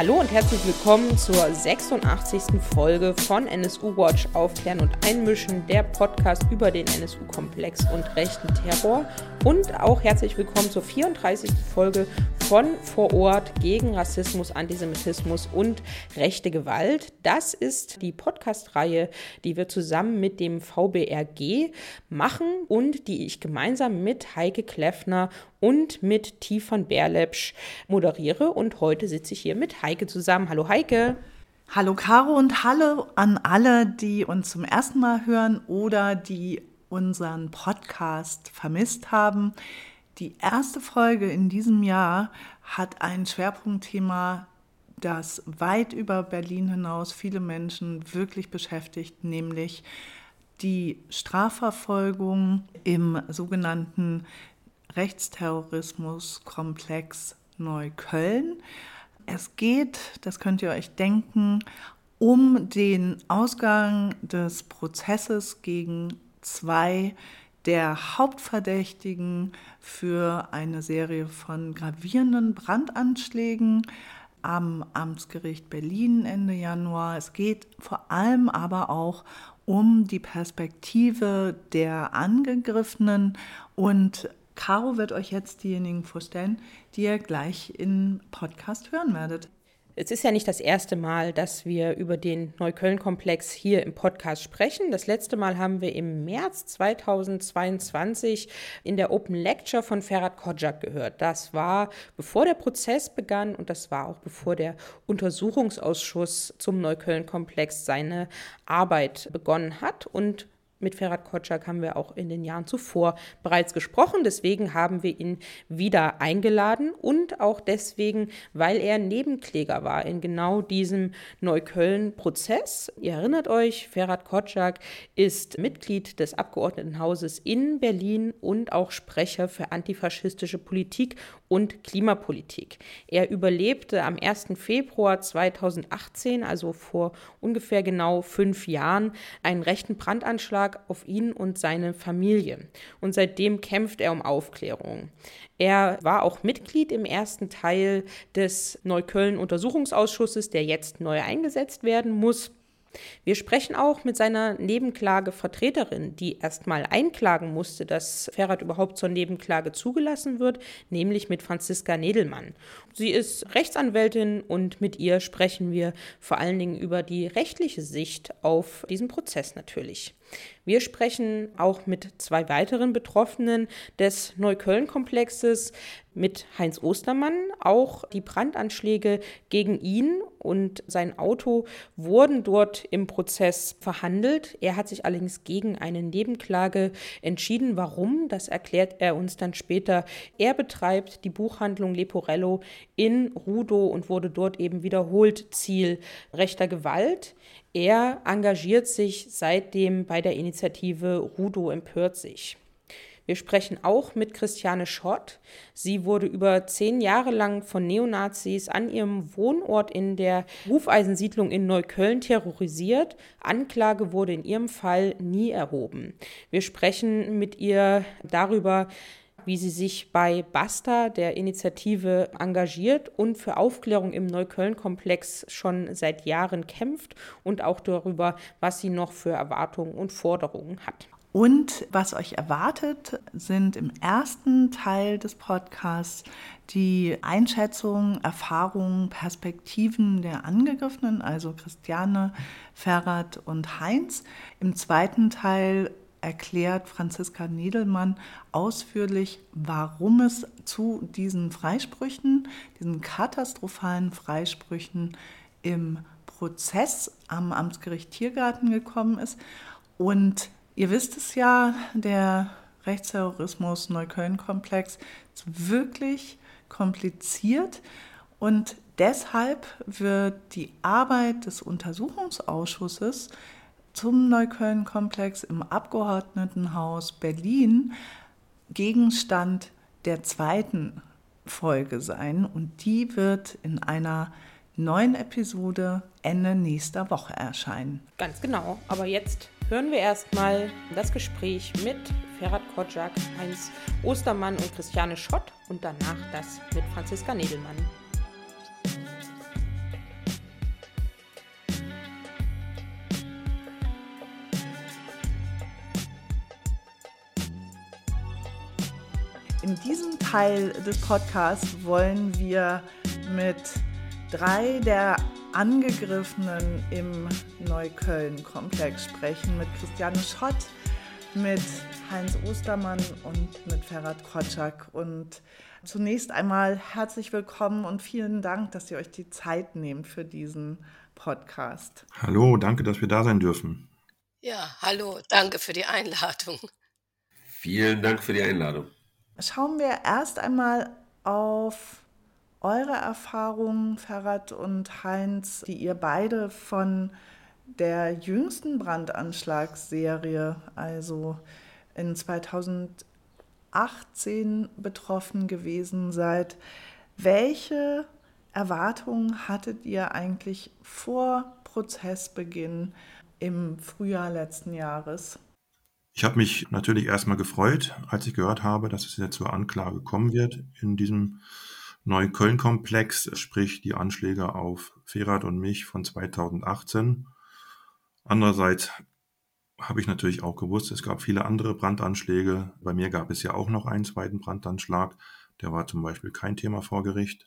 Hallo und herzlich willkommen zur 86. Folge von NSU Watch Aufklären und Einmischen, der Podcast über den NSU-Komplex und rechten Terror. Und auch herzlich willkommen zur 34. Folge von vor Ort gegen Rassismus, Antisemitismus und rechte Gewalt. Das ist die Podcast-Reihe, die wir zusammen mit dem VBRG machen und die ich gemeinsam mit Heike Kleffner und mit Tief von Berlepsch moderiere. Und heute sitze ich hier mit Heike zusammen. Hallo Heike. Hallo Caro und hallo an alle, die uns zum ersten Mal hören oder die unseren Podcast vermisst haben. Die erste Folge in diesem Jahr hat ein Schwerpunktthema, das weit über Berlin hinaus viele Menschen wirklich beschäftigt, nämlich die Strafverfolgung im sogenannten Rechtsterrorismuskomplex Neukölln. Es geht, das könnt ihr euch denken, um den Ausgang des Prozesses gegen zwei der Hauptverdächtigen für eine Serie von gravierenden Brandanschlägen am Amtsgericht Berlin Ende Januar. Es geht vor allem aber auch um die Perspektive der Angegriffenen. Und Caro wird euch jetzt diejenigen vorstellen, die ihr gleich im Podcast hören werdet. Es ist ja nicht das erste Mal, dass wir über den Neukölln-Komplex hier im Podcast sprechen. Das letzte Mal haben wir im März 2022 in der Open Lecture von Ferhat Koçak gehört. Das war, bevor der Prozess begann, und das war auch bevor der Untersuchungsausschuss zum Neukölln-Komplex seine Arbeit begonnen hat. Und mit Ferhat Koçak haben wir auch in den Jahren zuvor bereits gesprochen, deswegen haben wir ihn wieder eingeladen und auch deswegen, weil er Nebenkläger war in genau diesem Neukölln-Prozess. Ihr erinnert euch, Ferhat Koçak ist Mitglied des Abgeordnetenhauses in Berlin und auch Sprecher für antifaschistische Politik und Klimapolitik. Er überlebte am 1. Februar 2018, also vor ungefähr genau 5 Jahren, einen rechten Brandanschlag auf ihn und seine Familie. Und seitdem kämpft er um Aufklärung. Er war auch Mitglied im ersten Teil des Neukölln-Untersuchungsausschusses, der jetzt neu eingesetzt werden muss. Wir sprechen auch mit seiner Nebenklagevertreterin, die erstmal einklagen musste, dass Ferhat überhaupt zur Nebenklage zugelassen wird, nämlich mit Franziska Nedelmann. Sie ist Rechtsanwältin und mit ihr sprechen wir vor allen Dingen über die rechtliche Sicht auf diesen Prozess natürlich. Wir sprechen auch mit 2 weiteren Betroffenen des Neukölln-Komplexes, mit Heinz Ostermann. Auch die Brandanschläge gegen ihn und sein Auto wurden dort im Prozess verhandelt. Er hat sich allerdings gegen eine Nebenklage entschieden. Warum? Das erklärt er uns dann später. Er betreibt die Buchhandlung Leporello in Rudow und wurde dort eben wiederholt Ziel rechter Gewalt. Er engagiert sich seitdem bei der Initiative Rudow empört sich. Wir sprechen auch mit Christiane Schott. Sie wurde über 10 Jahre lang von Neonazis an ihrem Wohnort in der Hufeisersiedlung in Neukölln terrorisiert. Anklage wurde in ihrem Fall nie erhoben. Wir sprechen mit ihr darüber, wie sie sich bei BASTA, der Initiative, engagiert und für Aufklärung im Neukölln-Komplex schon seit Jahren kämpft und auch darüber, was sie noch für Erwartungen und Forderungen hat. Und was euch erwartet, sind im ersten Teil des Podcasts die Einschätzungen, Erfahrungen, Perspektiven der Angegriffenen, also Christiane, Ferhat und Heinz. Im zweiten Teil erklärt Franziska Nedelmann ausführlich, warum es zu diesen Freisprüchen, diesen katastrophalen Freisprüchen im Prozess am Amtsgericht Tiergarten gekommen ist. Und ihr wisst es ja, der Rechtsterrorismus Neukölln-Komplex ist wirklich kompliziert und deshalb wird die Arbeit des Untersuchungsausschusses zum Neukölln-Komplex im Abgeordnetenhaus Berlin Gegenstand der 2. Folge sein. Und die wird in einer neuen Episode Ende nächster Woche erscheinen. Ganz genau. Aber jetzt hören wir erstmal das Gespräch mit Ferhat Koçak, Heinz Ostermann und Christiane Schott und danach das mit Franziska Nedelmann. In diesem Teil des Podcasts wollen wir mit 3 der Angegriffenen im Neukölln-Komplex sprechen, mit Christiane Schott, mit Heinz Ostermann und mit Ferhat Koçak. Und zunächst einmal herzlich willkommen und vielen Dank, dass ihr euch die Zeit nehmt für diesen Podcast. Hallo, danke, dass wir da sein dürfen. Ja, hallo, danke für die Einladung. Vielen Dank für die Einladung. Schauen wir erst einmal auf eure Erfahrungen, Ferhat und Heinz, die ihr beide von der jüngsten Brandanschlagsserie, also in 2018 betroffen gewesen seid. Welche Erwartungen hattet ihr eigentlich vor Prozessbeginn im Frühjahr letzten Jahres? Ich habe mich natürlich erstmal gefreut, als ich gehört habe, dass es jetzt zur Anklage kommen wird in diesem Neukölln-Komplex, sprich die Anschläge auf Ferhat und mich von 2018. Andererseits habe ich natürlich auch gewusst, es gab viele andere Brandanschläge. Bei mir gab es ja auch noch einen zweiten Brandanschlag. Der war zum Beispiel kein Thema vor Gericht,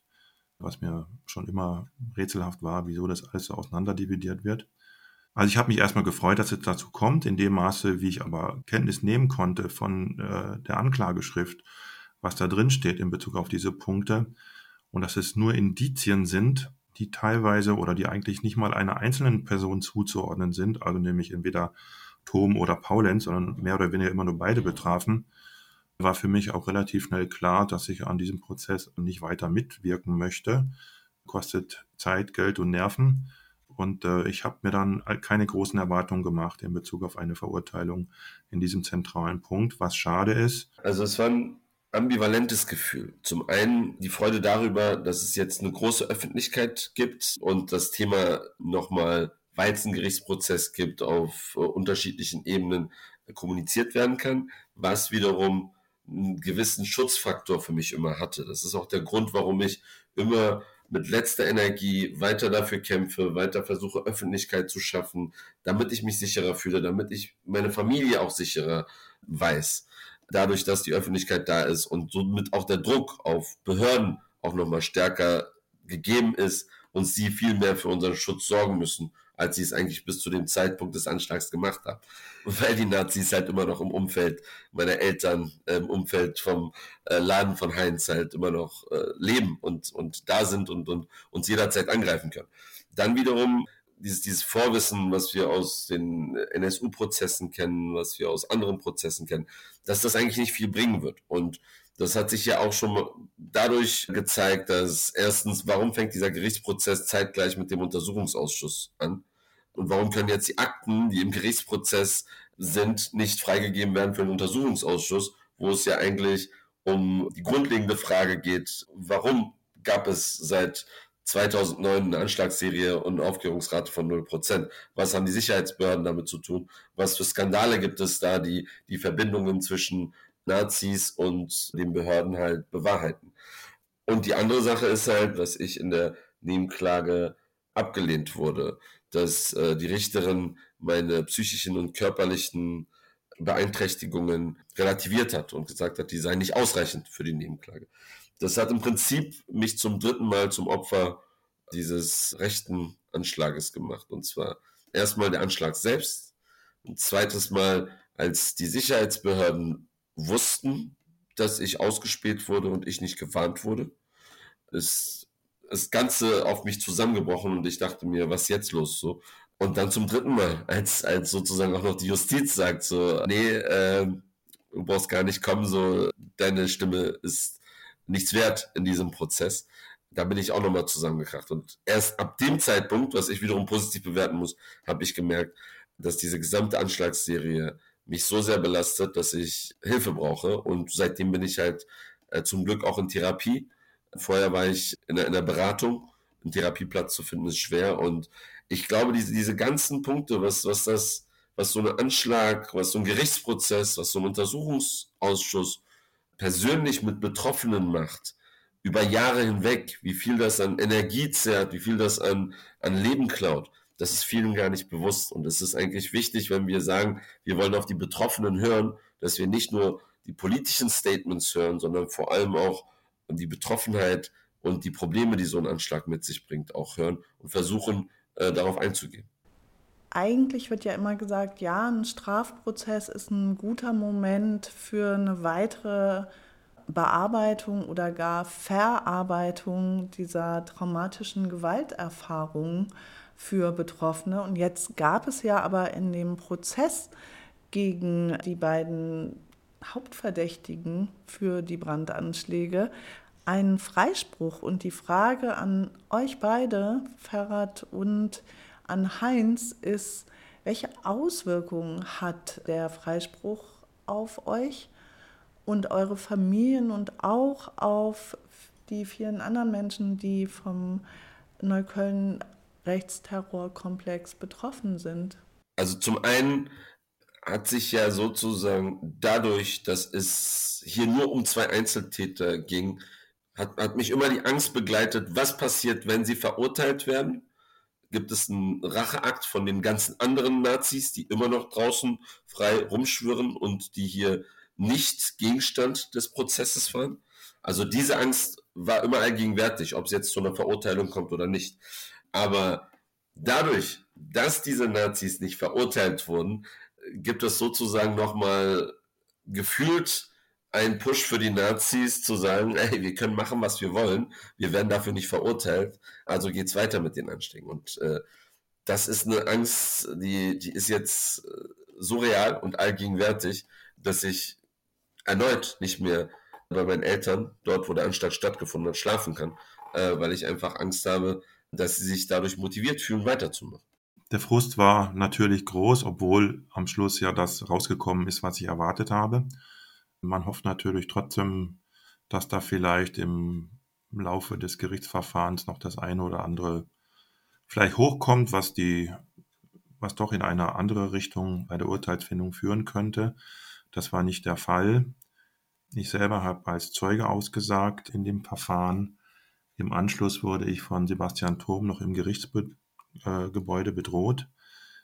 was mir schon immer rätselhaft war, wieso das alles so auseinanderdividiert wird. Also ich habe mich erstmal gefreut, dass es dazu kommt, in dem Maße, wie ich aber Kenntnis nehmen konnte von der Anklageschrift, was da drin steht in Bezug auf diese Punkte und dass es nur Indizien sind, die teilweise oder die eigentlich nicht mal einer einzelnen Person zuzuordnen sind, also nämlich entweder Tom oder Paulenz, sondern mehr oder weniger immer nur beide betrafen, war für mich auch relativ schnell klar, dass ich an diesem Prozess nicht weiter mitwirken möchte. Kostet Zeit, Geld und Nerven. Und ich habe mir dann keine großen Erwartungen gemacht in Bezug auf eine Verurteilung in diesem zentralen Punkt, was schade ist. Also es war ein ambivalentes Gefühl. Zum einen die Freude darüber, dass es jetzt eine große Öffentlichkeit gibt und das Thema nochmal, weil es einen Gerichtsprozess gibt, auf unterschiedlichen Ebenen kommuniziert werden kann, was wiederum einen gewissen Schutzfaktor für mich immer hatte. Das ist auch der Grund, warum ich immer mit letzter Energie weiter dafür kämpfe, weiter versuche, Öffentlichkeit zu schaffen, damit ich mich sicherer fühle, damit ich meine Familie auch sicherer weiß. Dadurch, dass die Öffentlichkeit da ist und somit auch der Druck auf Behörden auch nochmal stärker gegeben ist und sie viel mehr für unseren Schutz sorgen müssen, als sie es eigentlich bis zu dem Zeitpunkt des Anschlags gemacht haben. Weil die Nazis halt immer noch im Umfeld meiner Eltern, im Umfeld vom Laden von Heinz halt immer noch leben und da sind und uns jederzeit angreifen können. Dann wiederum dieses Vorwissen, was wir aus den NSU-Prozessen kennen, was wir aus anderen Prozessen kennen, dass das eigentlich nicht viel bringen wird. Und das hat sich ja auch schon dadurch gezeigt, dass erstens, warum fängt dieser Gerichtsprozess zeitgleich mit dem Untersuchungsausschuss an? Und warum können jetzt die Akten, die im Gerichtsprozess sind, nicht freigegeben werden für den Untersuchungsausschuss, wo es ja eigentlich um die grundlegende Frage geht, warum gab es seit 2009 eine Anschlagsserie und eine Aufklärungsrate von 0%. Was haben die Sicherheitsbehörden damit zu tun? Was für Skandale gibt es da, die Verbindungen zwischen Nazis und den Behörden halt bewahrheiten? Und die andere Sache ist halt, dass ich in der Nebenklage abgelehnt wurde, dass die Richterin meine psychischen und körperlichen Beeinträchtigungen relativiert hat und gesagt hat, die seien nicht ausreichend für die Nebenklage. Das hat im Prinzip mich zum 3. Mal zum Opfer dieses rechten Anschlages gemacht. Und zwar erstmal der Anschlag selbst, ein zweites Mal, als die Sicherheitsbehörden wussten, dass ich ausgespäht wurde und ich nicht gewarnt wurde, ist das Ganze auf mich zusammengebrochen und ich dachte mir, was ist jetzt los so? Und dann zum 3. Mal, als sozusagen auch noch die Justiz sagt so, nee, du brauchst gar nicht kommen, so deine Stimme ist nichts wert in diesem Prozess. Da bin ich auch nochmal zusammengekracht. Und erst ab dem Zeitpunkt, was ich wiederum positiv bewerten muss, habe ich gemerkt, dass diese gesamte Anschlagsserie mich so sehr belastet, dass ich Hilfe brauche. Und seitdem bin ich halt zum Glück auch in Therapie. Vorher war ich in der Beratung. Einen Therapieplatz zu finden ist schwer. Und ich glaube, diese ganzen Punkte, was so ein Anschlag, was so ein Gerichtsprozess, was so ein Untersuchungsausschuss persönlich mit Betroffenen macht, über Jahre hinweg, wie viel das an Energie zehrt, wie viel das an Leben klaut, das ist vielen gar nicht bewusst. Und es ist eigentlich wichtig, wenn wir sagen, wir wollen auf die Betroffenen hören, dass wir nicht nur die politischen Statements hören, sondern vor allem auch die Betroffenheit und die Probleme, die so ein Anschlag mit sich bringt, auch hören und versuchen, darauf einzugehen. Eigentlich wird ja immer gesagt, ja, ein Strafprozess ist ein guter Moment für eine weitere Bearbeitung oder gar Verarbeitung dieser traumatischen Gewalterfahrung für Betroffene. Und jetzt gab es ja aber in dem Prozess gegen die beiden Hauptverdächtigen für die Brandanschläge einen Freispruch. Und die Frage an euch beide, Ferhat und an Heinz, ist, welche Auswirkungen hat der Freispruch auf euch und eure Familien und auch auf die vielen anderen Menschen, die vom Neukölln-Rechtsterrorkomplex betroffen sind? Also zum einen hat sich ja sozusagen dadurch, dass es hier nur um zwei Einzeltäter ging, hat mich immer die Angst begleitet, was passiert, wenn sie verurteilt werden. Gibt es einen Racheakt von den ganzen anderen Nazis, die immer noch draußen frei rumschwirren und die hier nicht Gegenstand des Prozesses waren? Also diese Angst war immer allgegenwärtig, ob es jetzt zu einer Verurteilung kommt oder nicht. Aber dadurch, dass diese Nazis nicht verurteilt wurden, gibt es sozusagen nochmal gefühlt einen Push für die Nazis zu sagen, ey, wir können machen, was wir wollen, wir werden dafür nicht verurteilt, also geht's weiter mit den Anschlägen. Und das ist eine Angst, die ist jetzt so real und allgegenwärtig, dass ich erneut nicht mehr bei meinen Eltern, dort wo der Anschlag stattgefunden hat, schlafen kann, weil ich einfach Angst habe, dass sie sich dadurch motiviert fühlen, weiterzumachen. Der Frust war natürlich groß, obwohl am Schluss ja das rausgekommen ist, was ich erwartet habe. Man hofft natürlich trotzdem, dass da vielleicht im Laufe des Gerichtsverfahrens noch das eine oder andere vielleicht hochkommt, was doch in eine andere Richtung bei der Urteilsfindung führen könnte. Das war nicht der Fall. Ich selber habe als Zeuge ausgesagt in dem Verfahren. Im Anschluss wurde ich von Sebastian Turm noch im Gerichtsgebäude bedroht.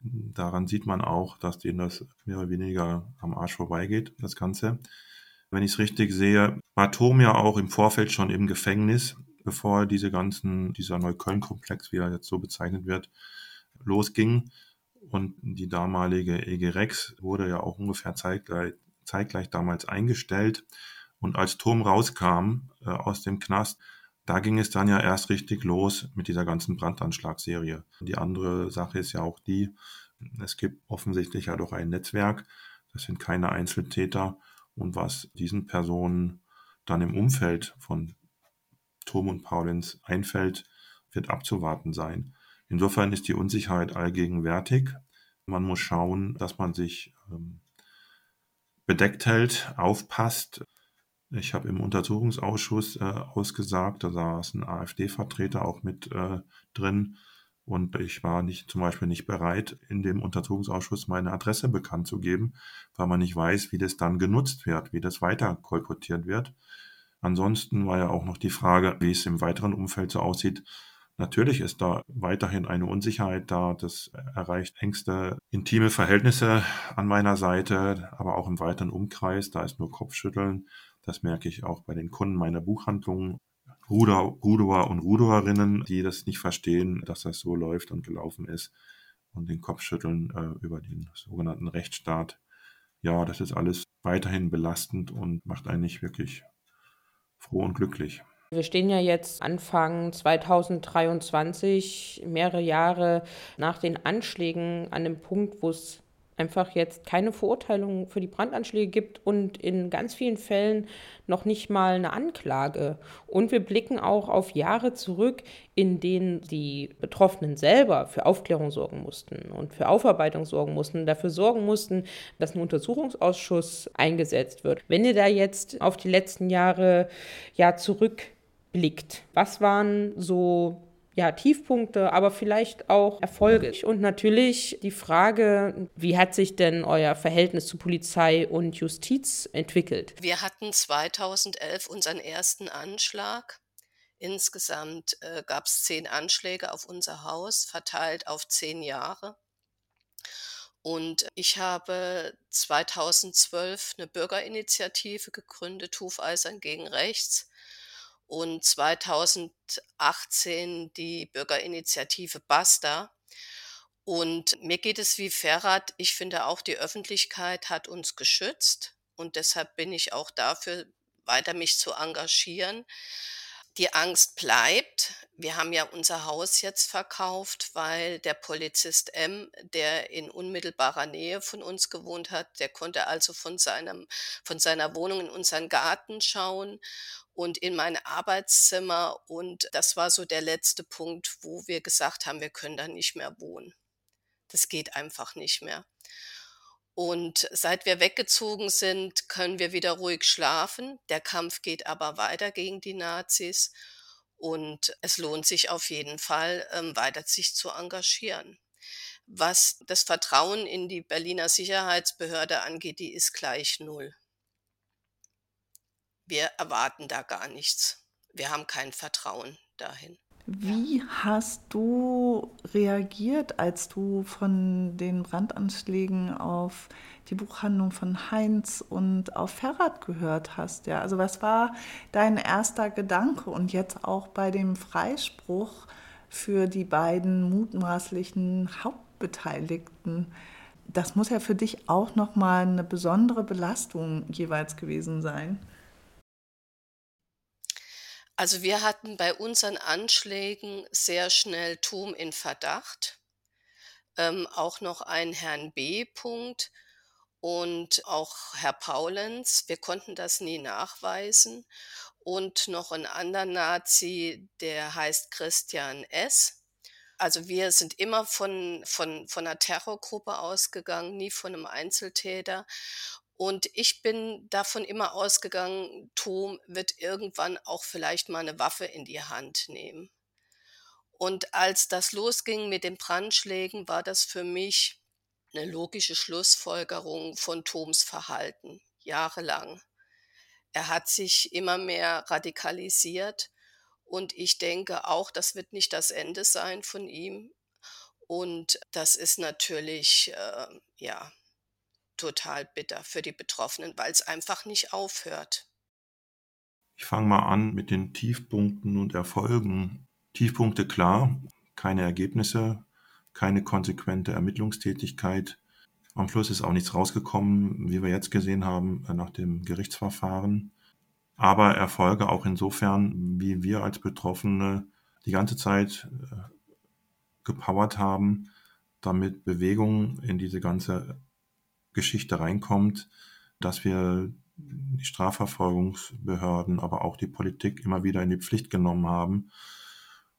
Daran sieht man auch, dass denen das mehr oder weniger am Arsch vorbeigeht, das Ganze. Wenn ich es richtig sehe, war Tom ja auch im Vorfeld schon im Gefängnis, bevor dieser Neukölln-Komplex, wie er jetzt so bezeichnet wird, losging. Und die damalige EG Rex wurde ja auch ungefähr zeitgleich damals eingestellt. Und als Tom rauskam aus dem Knast, da ging es dann ja erst richtig los mit dieser ganzen Brandanschlagsserie. Die andere Sache ist ja auch die, es gibt offensichtlich ja doch ein Netzwerk, das sind keine Einzeltäter. Und was diesen Personen dann im Umfeld von Tom und Paulenz einfällt, wird abzuwarten sein. Insofern ist die Unsicherheit allgegenwärtig. Man muss schauen, dass man sich bedeckt hält, aufpasst. Ich habe im Untersuchungsausschuss ausgesagt, da saß ein AfD-Vertreter auch mit drin und ich war zum Beispiel nicht bereit, in dem Untersuchungsausschuss meine Adresse bekannt zu geben, weil man nicht weiß, wie das dann genutzt wird, wie das weiter kolportiert wird. Ansonsten war ja auch noch die Frage, wie es im weiteren Umfeld so aussieht. Natürlich ist da weiterhin eine Unsicherheit da, das erreicht Ängste, intime Verhältnisse an meiner Seite, aber auch im weiteren Umkreis, da ist nur Kopfschütteln. Das merke ich auch bei den Kunden meiner Buchhandlung, Rudower und Rudowerinnen, die das nicht verstehen, dass das so läuft und gelaufen ist und den Kopf schütteln über den sogenannten Rechtsstaat. Ja, das ist alles weiterhin belastend und macht einen nicht wirklich froh und glücklich. Wir stehen ja jetzt Anfang 2023, mehrere Jahre nach den Anschlägen, an dem Punkt, wo es einfach jetzt keine Verurteilung für die Brandanschläge gibt und in ganz vielen Fällen noch nicht mal eine Anklage. Und wir blicken auch auf Jahre zurück, in denen die Betroffenen selber für Aufklärung sorgen mussten und für Aufarbeitung sorgen mussten, dafür sorgen mussten, dass ein Untersuchungsausschuss eingesetzt wird. Wenn ihr da jetzt auf die letzten Jahre zurückblickt, was waren so Tiefpunkte, aber vielleicht auch Erfolge. Und natürlich die Frage, wie hat sich denn euer Verhältnis zu Polizei und Justiz entwickelt? Wir hatten 2011 unseren ersten Anschlag. Insgesamt gab es 10 Anschläge auf unser Haus, verteilt auf 10 Jahre. Und ich habe 2012 eine Bürgerinitiative gegründet, Hufeisern gegen Rechts, und 2018 die Bürgerinitiative BASTA. Und mir geht es wie Ferhat, ich finde auch, die Öffentlichkeit hat uns geschützt und deshalb bin ich auch dafür, weiter mich zu engagieren. Die Angst bleibt. Wir haben ja unser Haus jetzt verkauft, weil der Polizist M., der in unmittelbarer Nähe von uns gewohnt hat, der konnte also von seiner Wohnung in unseren Garten schauen und in mein Arbeitszimmer. Und das war so der letzte Punkt, wo wir gesagt haben, wir können da nicht mehr wohnen. Das geht einfach nicht mehr. Und seit wir weggezogen sind, können wir wieder ruhig schlafen. Der Kampf geht aber weiter gegen die Nazis. Und es lohnt sich auf jeden Fall, weiter sich zu engagieren. Was das Vertrauen in die Berliner Sicherheitsbehörde angeht, die ist gleich null. Wir erwarten da gar nichts. Wir haben kein Vertrauen dahin. Wie hast du reagiert, als du von den Brandanschlägen auf die Buchhandlung von Heinz und auf Ferhat gehört hast? Ja, also was war dein erster Gedanke? Und jetzt auch bei dem Freispruch für die beiden mutmaßlichen Hauptbeteiligten. Das muss ja für dich auch nochmal eine besondere Belastung jeweils gewesen sein. Also wir hatten bei unseren Anschlägen sehr schnell Tom in Verdacht, auch noch einen Herrn B. und auch Herr Paulenz. Wir konnten das nie nachweisen. Und noch einen anderen Nazi, der heißt Christian S. Also wir sind immer von einer Terrorgruppe ausgegangen, nie von einem Einzeltäter. Und ich bin davon immer ausgegangen, Tom wird irgendwann auch vielleicht mal eine Waffe in die Hand nehmen. Und als das losging mit den Brandschlägen, war das für mich eine logische Schlussfolgerung von Toms Verhalten, jahrelang. Er hat sich immer mehr radikalisiert und ich denke auch, das wird nicht das Ende sein von ihm. Und das ist natürlich, total bitter für die Betroffenen, weil es einfach nicht aufhört. Ich fange mal an mit den Tiefpunkten und Erfolgen. Tiefpunkte klar, keine Ergebnisse, keine konsequente Ermittlungstätigkeit. Am Schluss ist auch nichts rausgekommen, wie wir jetzt gesehen haben, nach dem Gerichtsverfahren. Aber Erfolge auch insofern, wie wir als Betroffene die ganze Zeit gepowert haben, damit Bewegung in diese ganze Geschichte reinkommt, dass wir die Strafverfolgungsbehörden, aber auch die Politik immer wieder in die Pflicht genommen haben.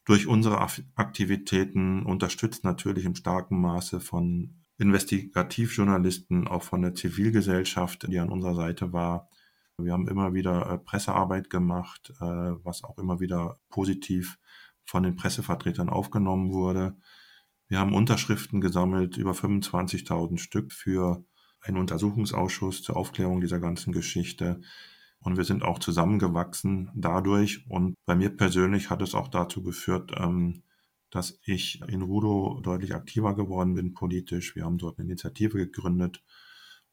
Durch unsere Aktivitäten, unterstützt natürlich im starken Maße von Investigativjournalisten, auch von der Zivilgesellschaft, die an unserer Seite war. Wir haben immer wieder Pressearbeit gemacht, was auch immer wieder positiv von den Pressevertretern aufgenommen wurde. Wir haben Unterschriften gesammelt, über 25.000 Stück für einen Untersuchungsausschuss zur Aufklärung dieser ganzen Geschichte. Und wir sind auch zusammengewachsen dadurch. Und bei mir persönlich hat es auch dazu geführt, dass ich in Rudow deutlich aktiver geworden bin politisch. Wir haben dort eine Initiative gegründet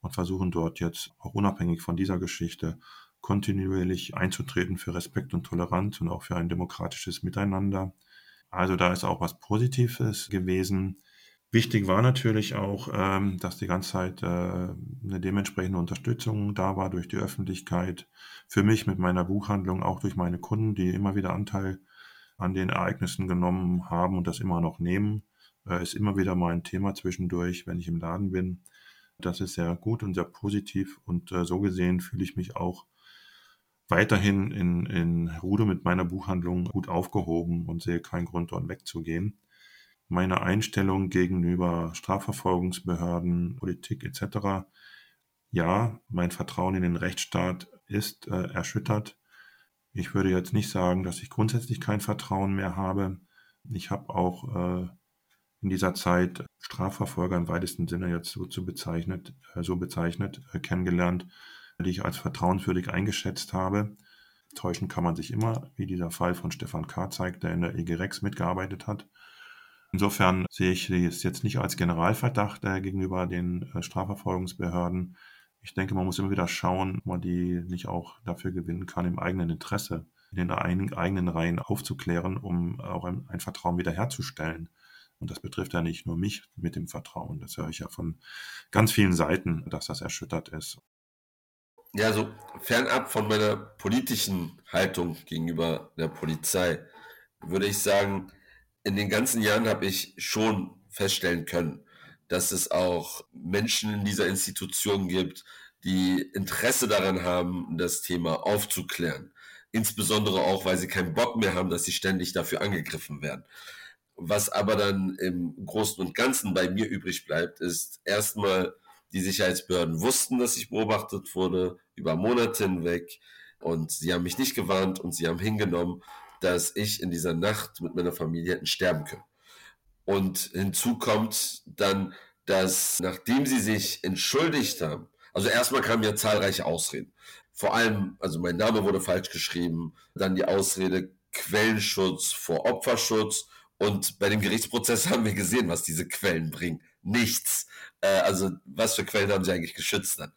und versuchen dort jetzt auch unabhängig von dieser Geschichte kontinuierlich einzutreten für Respekt und Toleranz und auch für ein demokratisches Miteinander. Also da ist auch was Positives gewesen. Wichtig war natürlich auch, dass die ganze Zeit eine dementsprechende Unterstützung da war durch die Öffentlichkeit. Für mich mit meiner Buchhandlung, auch durch meine Kunden, die immer wieder Anteil an den Ereignissen genommen haben und das immer noch nehmen. Ist immer wieder mal ein Thema zwischendurch, wenn ich im Laden bin. Das ist sehr gut und sehr positiv und so gesehen fühle ich mich auch weiterhin in Rudow mit meiner Buchhandlung gut aufgehoben und sehe keinen Grund, dort wegzugehen. Meine Einstellung gegenüber Strafverfolgungsbehörden, Politik etc. Ja, mein Vertrauen in den Rechtsstaat ist erschüttert. Ich würde jetzt nicht sagen, dass ich grundsätzlich kein Vertrauen mehr habe. Ich habe auch in dieser Zeit Strafverfolger im weitesten Sinne jetzt so bezeichnet kennengelernt, die ich als vertrauenswürdig eingeschätzt habe. Täuschen kann man sich immer, wie dieser Fall von Stefan K. zeigt, der in der EG Rex mitgearbeitet hat. Insofern sehe ich es jetzt nicht als Generalverdacht gegenüber den Strafverfolgungsbehörden. Ich denke, man muss immer wieder schauen, ob man die nicht auch dafür gewinnen kann, im eigenen Interesse, in den eigenen Reihen aufzuklären, um auch ein Vertrauen wiederherzustellen. Und das betrifft ja nicht nur mich mit dem Vertrauen. Das höre ich ja von ganz vielen Seiten, dass das erschüttert ist. Ja, so fernab von meiner politischen Haltung gegenüber der Polizei würde ich sagen, in den ganzen Jahren habe ich schon feststellen können, dass es auch Menschen in dieser Institution gibt, die Interesse daran haben, das Thema aufzuklären. Insbesondere auch, weil sie keinen Bock mehr haben, dass sie ständig dafür angegriffen werden. Was aber dann im Großen und Ganzen bei mir übrig bleibt, ist erstmal, die Sicherheitsbehörden wussten, dass ich beobachtet wurde, über Monate hinweg. Und sie haben mich nicht gewarnt und sie haben hingenommen, dass ich in dieser Nacht mit meiner Familie hätten sterben können. Und hinzu kommt dann, dass nachdem sie sich entschuldigt haben, also erstmal kamen ja zahlreiche Ausreden. Vor allem, also mein Name wurde falsch geschrieben, dann die Ausrede Quellenschutz vor Opferschutz. Und bei dem Gerichtsprozess haben wir gesehen, was diese Quellen bringen. Nichts. Also was für Quellen haben sie eigentlich geschützt dann?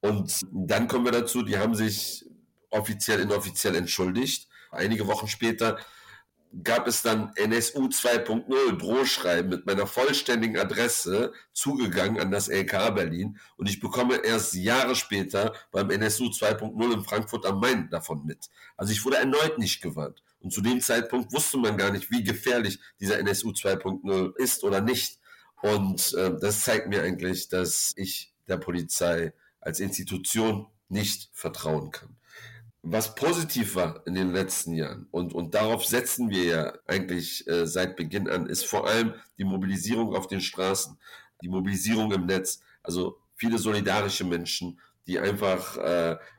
Und dann kommen wir dazu, die haben sich offiziell, inoffiziell entschuldigt. Einige Wochen später gab es dann NSU 2.0 Drohschreiben mit meiner vollständigen Adresse zugegangen an das LKA Berlin und ich bekomme erst Jahre später beim NSU 2.0 in Frankfurt am Main davon mit. Also ich wurde erneut nicht gewarnt und zu dem Zeitpunkt wusste man gar nicht, wie gefährlich dieser NSU 2.0 ist oder nicht. Und das zeigt mir eigentlich, dass ich der Polizei als Institution nicht vertrauen kann. Was positiv war in den letzten Jahren, und darauf setzen wir ja eigentlich seit Beginn an, ist vor allem die Mobilisierung auf den Straßen, die Mobilisierung im Netz. Also viele solidarische Menschen, die einfach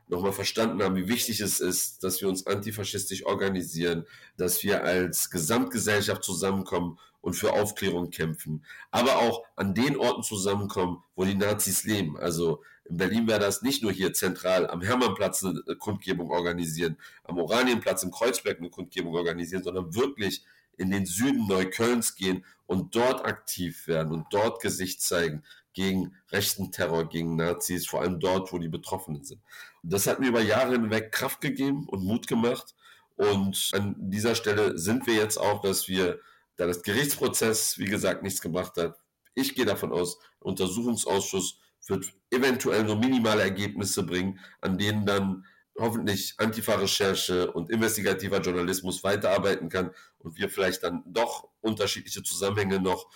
nochmal verstanden haben, wie wichtig es ist, dass wir uns antifaschistisch organisieren, dass wir als Gesamtgesellschaft zusammenkommen und für Aufklärung kämpfen, aber auch an den Orten zusammenkommen, wo die Nazis leben. Also in Berlin wäre das nicht nur hier zentral am Hermannplatz eine Kundgebung organisieren, am Oranienplatz im Kreuzberg eine Kundgebung organisieren, sondern wirklich in den Süden Neuköllns gehen und dort aktiv werden und dort Gesicht zeigen gegen rechten Terror, gegen Nazis, vor allem dort, wo die Betroffenen sind. Und das hat mir über Jahre hinweg Kraft gegeben und Mut gemacht. Und an dieser Stelle sind wir jetzt auch, dass wir, da das Gerichtsprozess, wie gesagt, nichts gebracht hat, ich gehe davon aus, der Untersuchungsausschuss wird eventuell nur minimale Ergebnisse bringen, an denen dann hoffentlich Antifa-Recherche und investigativer Journalismus weiterarbeiten kann und wir vielleicht dann doch unterschiedliche Zusammenhänge noch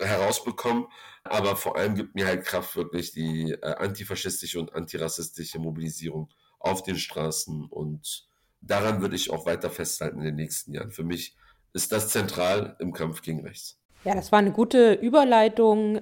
herausbekommen. Aber vor allem gibt mir halt Kraft wirklich die antifaschistische und antirassistische Mobilisierung auf den Straßen und daran würde ich auch weiter festhalten in den nächsten Jahren. Für mich ist das zentral im Kampf gegen Rechts. Ja, das war eine gute Überleitung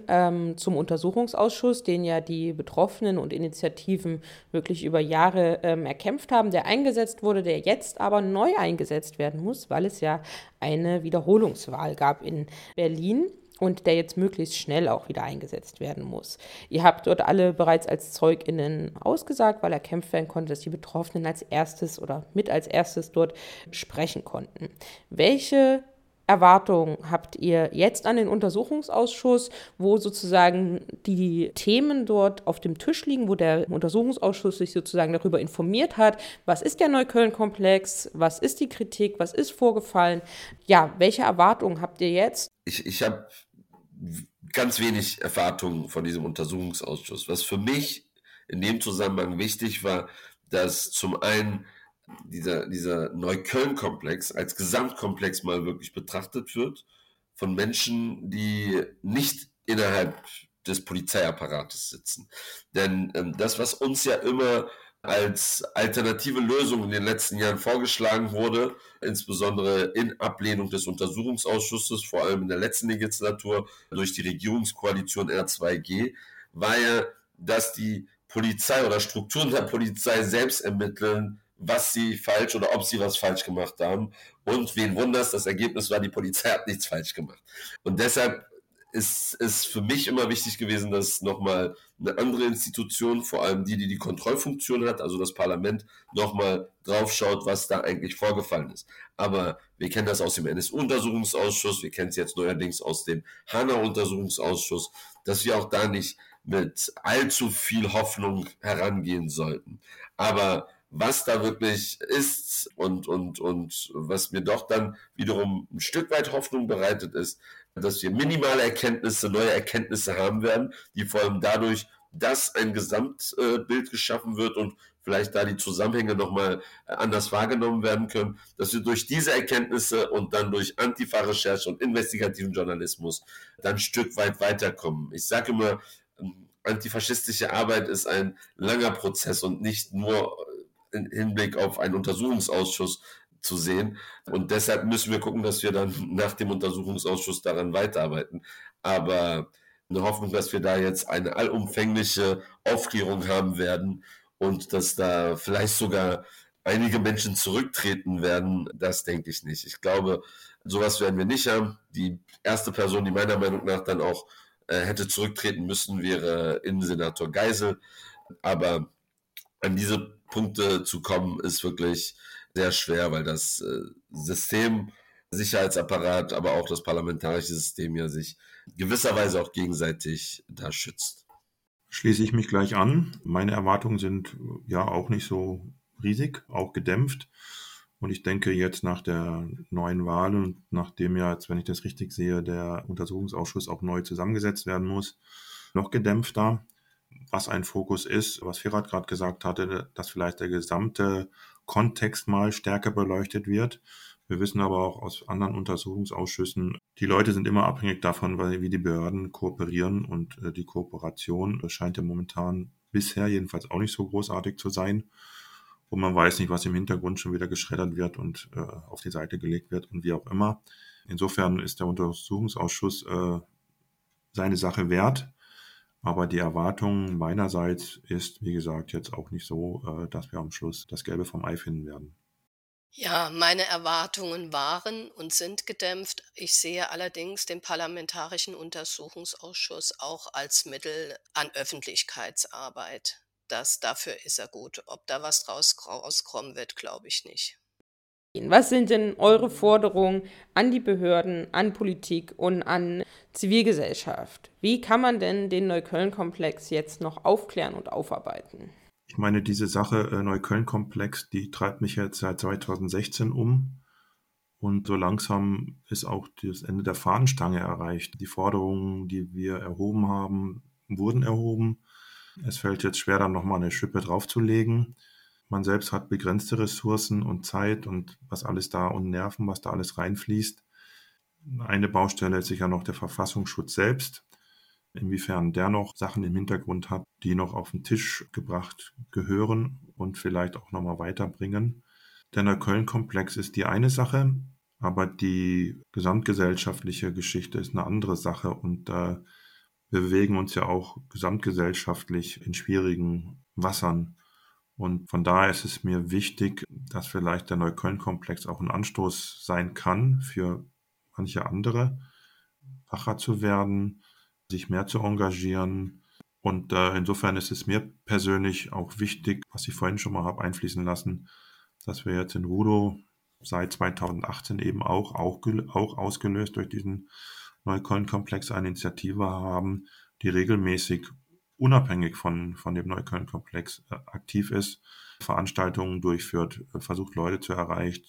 zum Untersuchungsausschuss, den ja die Betroffenen und Initiativen wirklich über Jahre erkämpft haben, der eingesetzt wurde, der jetzt aber neu eingesetzt werden muss, weil es ja eine Wiederholungswahl gab in Berlin. Und der jetzt möglichst schnell auch wieder eingesetzt werden muss. Ihr habt dort alle bereits als ZeugInnen ausgesagt, weil erkämpft werden konnte, dass die Betroffenen als erstes oder mit als erstes dort sprechen konnten. Welche Erwartungen habt ihr jetzt an den Untersuchungsausschuss, wo sozusagen die Themen dort auf dem Tisch liegen, wo der Untersuchungsausschuss sich sozusagen darüber informiert hat, was ist der Neukölln-Komplex, was ist die Kritik, was ist vorgefallen? Ja, welche Erwartungen habt ihr jetzt? Ich habe ganz wenig Erwartungen von diesem Untersuchungsausschuss. Was für mich in dem Zusammenhang wichtig war, dass zum einen dieser Neukölln-Komplex als Gesamtkomplex mal wirklich betrachtet wird von Menschen, die nicht innerhalb des Polizeiapparates sitzen. Denn das, was uns ja immer als alternative Lösung in den letzten Jahren vorgeschlagen wurde, insbesondere in Ablehnung des Untersuchungsausschusses, vor allem in der letzten Legislatur durch die Regierungskoalition R2G, war ja, dass die Polizei oder Strukturen der Polizei selbst ermitteln, was sie falsch oder ob sie was falsch gemacht haben. Und wen wundert's, das Ergebnis war, die Polizei hat nichts falsch gemacht. Und deshalb ist es für mich immer wichtig gewesen, dass nochmal eine andere Institution, vor allem die, die die Kontrollfunktion hat, also das Parlament, nochmal drauf schaut, was da eigentlich vorgefallen ist. Aber wir kennen das aus dem NSU-Untersuchungsausschuss, wir kennen es jetzt neuerdings aus dem HANA-Untersuchungsausschuss, dass wir auch da nicht mit allzu viel Hoffnung herangehen sollten. Aber was da wirklich ist und was mir doch dann wiederum ein Stück weit Hoffnung bereitet, ist, dass wir minimale Erkenntnisse, neue Erkenntnisse haben werden, die vor allem dadurch, dass ein Gesamtbild geschaffen wird und vielleicht da die Zusammenhänge nochmal anders wahrgenommen werden können, dass wir durch diese Erkenntnisse und dann durch Antifa-Recherche und investigativen Journalismus dann ein Stück weit weiterkommen. Ich sage immer, antifaschistische Arbeit ist ein langer Prozess und nicht nur im Hinblick auf einen Untersuchungsausschuss zu sehen. Und deshalb müssen wir gucken, dass wir dann nach dem Untersuchungsausschuss daran weiterarbeiten. Aber eine Hoffnung, dass wir da jetzt eine allumfängliche Aufklärung haben werden und dass da vielleicht sogar einige Menschen zurücktreten werden, das denke ich nicht. Ich glaube, sowas werden wir nicht haben. Die erste Person, die meiner Meinung nach dann auch hätte zurücktreten müssen, wäre Innensenator Geisel. Aber an diese Punkte zu kommen, ist wirklich sehr schwer, weil das System, Sicherheitsapparat, aber auch das parlamentarische System ja sich gewisserweise auch gegenseitig da schützt. Schließe ich mich gleich an. Meine Erwartungen sind ja auch nicht so riesig, auch gedämpft. Und ich denke jetzt nach der neuen Wahl und nachdem ja, jetzt, wenn ich das richtig sehe, der Untersuchungsausschuss auch neu zusammengesetzt werden muss, noch gedämpfter. Was ein Fokus ist, was Ferhat gerade gesagt hatte, dass vielleicht der gesamte Kontext mal stärker beleuchtet wird. Wir wissen aber auch aus anderen Untersuchungsausschüssen, die Leute sind immer abhängig davon, wie die Behörden kooperieren und die Kooperation scheint ja momentan bisher jedenfalls auch nicht so großartig zu sein. Und man weiß nicht, was im Hintergrund schon wieder geschreddert wird und auf die Seite gelegt wird und wie auch immer. Insofern ist der Untersuchungsausschuss seine Sache wert. Aber die Erwartung meinerseits ist, wie gesagt, jetzt auch nicht so, dass wir am Schluss das Gelbe vom Ei finden werden. Ja, meine Erwartungen waren und sind gedämpft. Ich sehe allerdings den Parlamentarischen Untersuchungsausschuss auch als Mittel an Öffentlichkeitsarbeit. Dafür ist er gut. Ob da was rauskommen wird, glaube ich nicht. Was sind denn eure Forderungen an die Behörden, an Politik und an Zivilgesellschaft? Wie kann man denn den Neukölln-Komplex jetzt noch aufklären und aufarbeiten? Ich meine, diese Sache Neukölln-Komplex, die treibt mich jetzt seit 2016 um. Und so langsam ist auch das Ende der Fahnenstange erreicht. Die Forderungen, die wir erhoben haben, wurden erhoben. Es fällt jetzt schwer, da nochmal eine Schippe draufzulegen. Man selbst hat begrenzte Ressourcen und Zeit und was alles da und Nerven, was da alles reinfließt. Eine Baustelle ist sicher noch der Verfassungsschutz selbst, inwiefern der noch Sachen im Hintergrund hat, die noch auf den Tisch gebracht gehören und vielleicht auch nochmal weiterbringen. Denn der Köln-Komplex ist die eine Sache, aber die gesamtgesellschaftliche Geschichte ist eine andere Sache und wir bewegen uns ja auch gesamtgesellschaftlich in schwierigen Wassern. Und von daher ist es mir wichtig, dass vielleicht der Neukölln-Komplex auch ein Anstoß sein kann für manche andere, wacher zu werden, sich mehr zu engagieren. Und insofern ist es mir persönlich auch wichtig, was ich vorhin schon mal habe einfließen lassen, dass wir jetzt in Rudow seit 2018 eben auch ausgelöst durch diesen Neukölln-Komplex eine Initiative haben, die regelmäßig unabhängig von dem Neukölln-Komplex aktiv ist, Veranstaltungen durchführt, versucht Leute zu erreichen,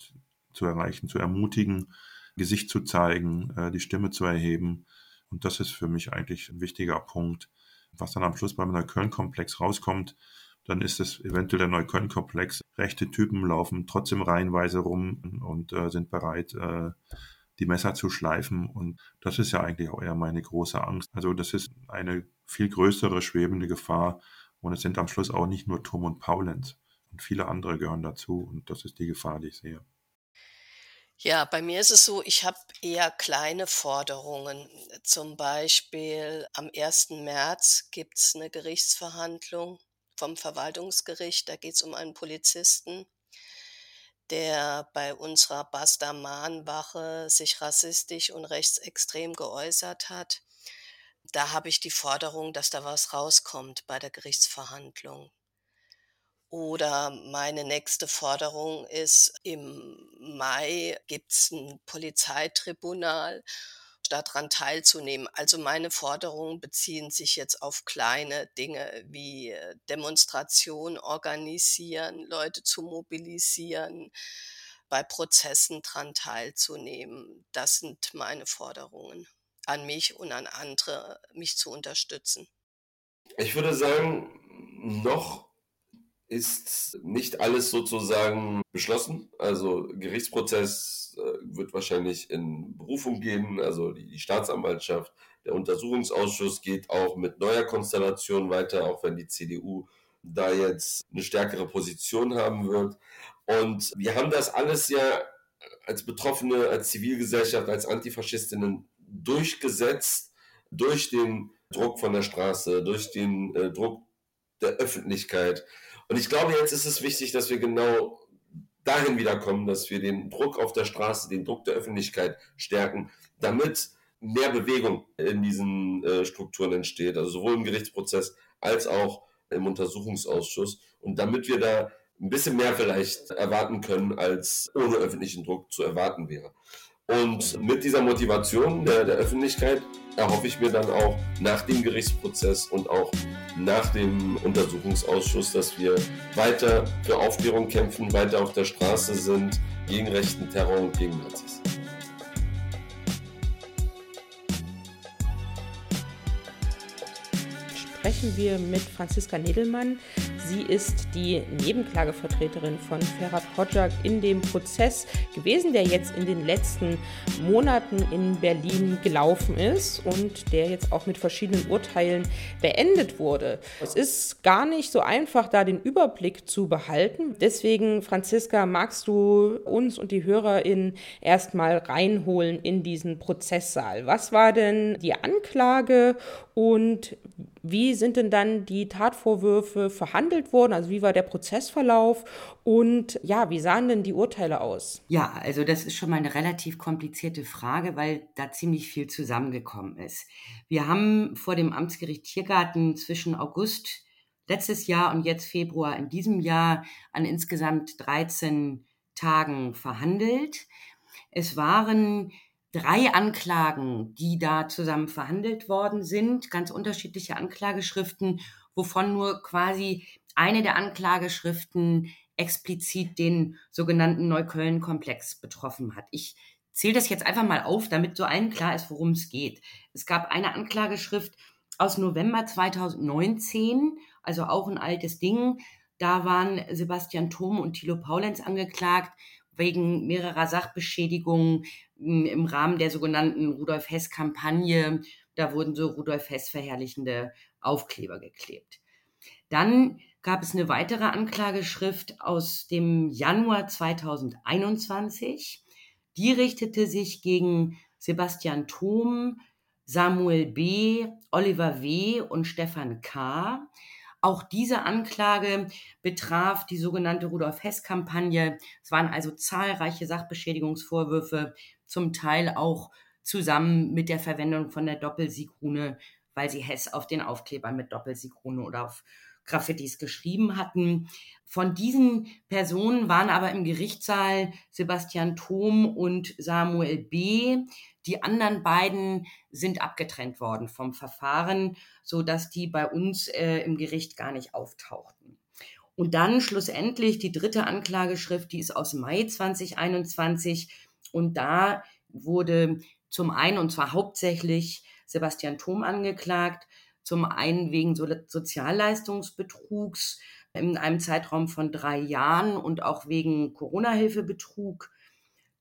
zu ermutigen, Gesicht zu zeigen, die Stimme zu erheben. Und das ist für mich eigentlich ein wichtiger Punkt. Was dann am Schluss beim Neukölln-Komplex rauskommt, dann ist es eventuell der Neukölln-Komplex. Rechte Typen laufen trotzdem reihenweise rum und sind bereit, die Messer zu schleifen. Und das ist ja eigentlich auch eher meine große Angst. Also das ist eine viel größere schwebende Gefahr. Und es sind am Schluss auch nicht nur Tom und Paulenz. Und viele andere gehören dazu. Und das ist die Gefahr, die ich sehe. Ja, bei mir ist es so, ich habe eher kleine Forderungen. Zum Beispiel am 1. März gibt es eine Gerichtsverhandlung vom Verwaltungsgericht. Da geht es um einen Polizisten, der bei unserer BASTA-Mahnwache sich rassistisch und rechtsextrem geäußert hat. Da habe ich die Forderung, dass da was rauskommt bei der Gerichtsverhandlung. Oder meine nächste Forderung ist, im Mai gibt es ein Polizeitribunal, daran teilzunehmen. Also meine Forderungen beziehen sich jetzt auf kleine Dinge wie Demonstrationen organisieren, Leute zu mobilisieren, bei Prozessen daran teilzunehmen. Das sind meine Forderungen an mich und an andere, mich zu unterstützen. Ich würde sagen, noch ist nicht alles sozusagen beschlossen. Also Gerichtsprozess wird wahrscheinlich in Berufung gehen, also die Staatsanwaltschaft. Der Untersuchungsausschuss geht auch mit neuer Konstellation weiter, auch wenn die CDU da jetzt eine stärkere Position haben wird. Und wir haben das alles ja als Betroffene, als Zivilgesellschaft, als Antifaschistinnen durchgesetzt, durch den Druck von der Straße, durch den Druck der Öffentlichkeit. Und ich glaube, jetzt ist es wichtig, dass wir genau dahin wiederkommen, dass wir den Druck auf der Straße, den Druck der Öffentlichkeit stärken, damit mehr Bewegung in diesen Strukturen entsteht, also sowohl im Gerichtsprozess als auch im Untersuchungsausschuss. Und damit wir da ein bisschen mehr vielleicht erwarten können, als ohne öffentlichen Druck zu erwarten wäre. Und mit dieser Motivation der Öffentlichkeit erhoffe ich mir dann auch nach dem Gerichtsprozess und auch nach dem Untersuchungsausschuss, dass wir weiter für Aufklärung kämpfen, weiter auf der Straße sind, gegen rechten Terror und gegen Nazis. Sprechen wir mit Franziska Nedelmann. Sie ist die Nebenklagevertreterin von Ferhat Koçak in dem Prozess gewesen, der jetzt in den letzten Monaten in Berlin gelaufen ist und der jetzt auch mit verschiedenen Urteilen beendet wurde. Es ist gar nicht so einfach, da den Überblick zu behalten. Deswegen, Franziska, magst du uns und die HörerInnen erstmal reinholen in diesen Prozesssaal. Was war denn die Anklage und wie sind denn dann die Tatvorwürfe verhandelt worden? Also wie war der Prozessverlauf? Und ja, wie sahen denn die Urteile aus? Ja, also das ist schon mal eine relativ komplizierte Frage, weil da ziemlich viel zusammengekommen ist. Wir haben vor dem Amtsgericht Tiergarten zwischen August letztes Jahr und jetzt Februar in diesem Jahr an insgesamt 13 Tagen verhandelt. Es waren 3 Anklagen, die da zusammen verhandelt worden sind, ganz unterschiedliche Anklageschriften, wovon nur quasi eine der Anklageschriften explizit den sogenannten Neukölln-Komplex betroffen hat. Ich zähle das jetzt einfach mal auf, damit so allen klar ist, worum es geht. Es gab eine Anklageschrift aus November 2019, also auch ein altes Ding. Da waren Sebastian Turm und Tilo Paulenz angeklagt, wegen mehrerer Sachbeschädigungen im Rahmen der sogenannten Rudolf-Hess-Kampagne. Da wurden so Rudolf-Hess-verherrlichende Aufkleber geklebt. Dann gab es eine weitere Anklageschrift aus dem Januar 2021. Die richtete sich gegen Sebastian Turm, Samuel B., Oliver W. und Stefan K. Auch diese Anklage betraf die sogenannte Rudolf-Hess-Kampagne. Es waren also zahlreiche Sachbeschädigungsvorwürfe, zum Teil auch zusammen mit der Verwendung von der Doppelsigrune, weil sie Hess auf den Aufklebern mit Doppelsigrune oder auf Graffitis geschrieben hatten. Von diesen Personen waren aber im Gerichtssaal Sebastian Thom und Samuel B. Die anderen beiden sind abgetrennt worden vom Verfahren, sodass die bei uns im Gericht gar nicht auftauchten. Und dann schlussendlich die dritte Anklageschrift, die ist aus Mai 2021. Und da wurde zum einen, und zwar hauptsächlich, Sebastian Thom angeklagt, zum einen wegen Sozialleistungsbetrugs in einem Zeitraum von 3 Jahren und auch wegen Corona-Hilfebetrug.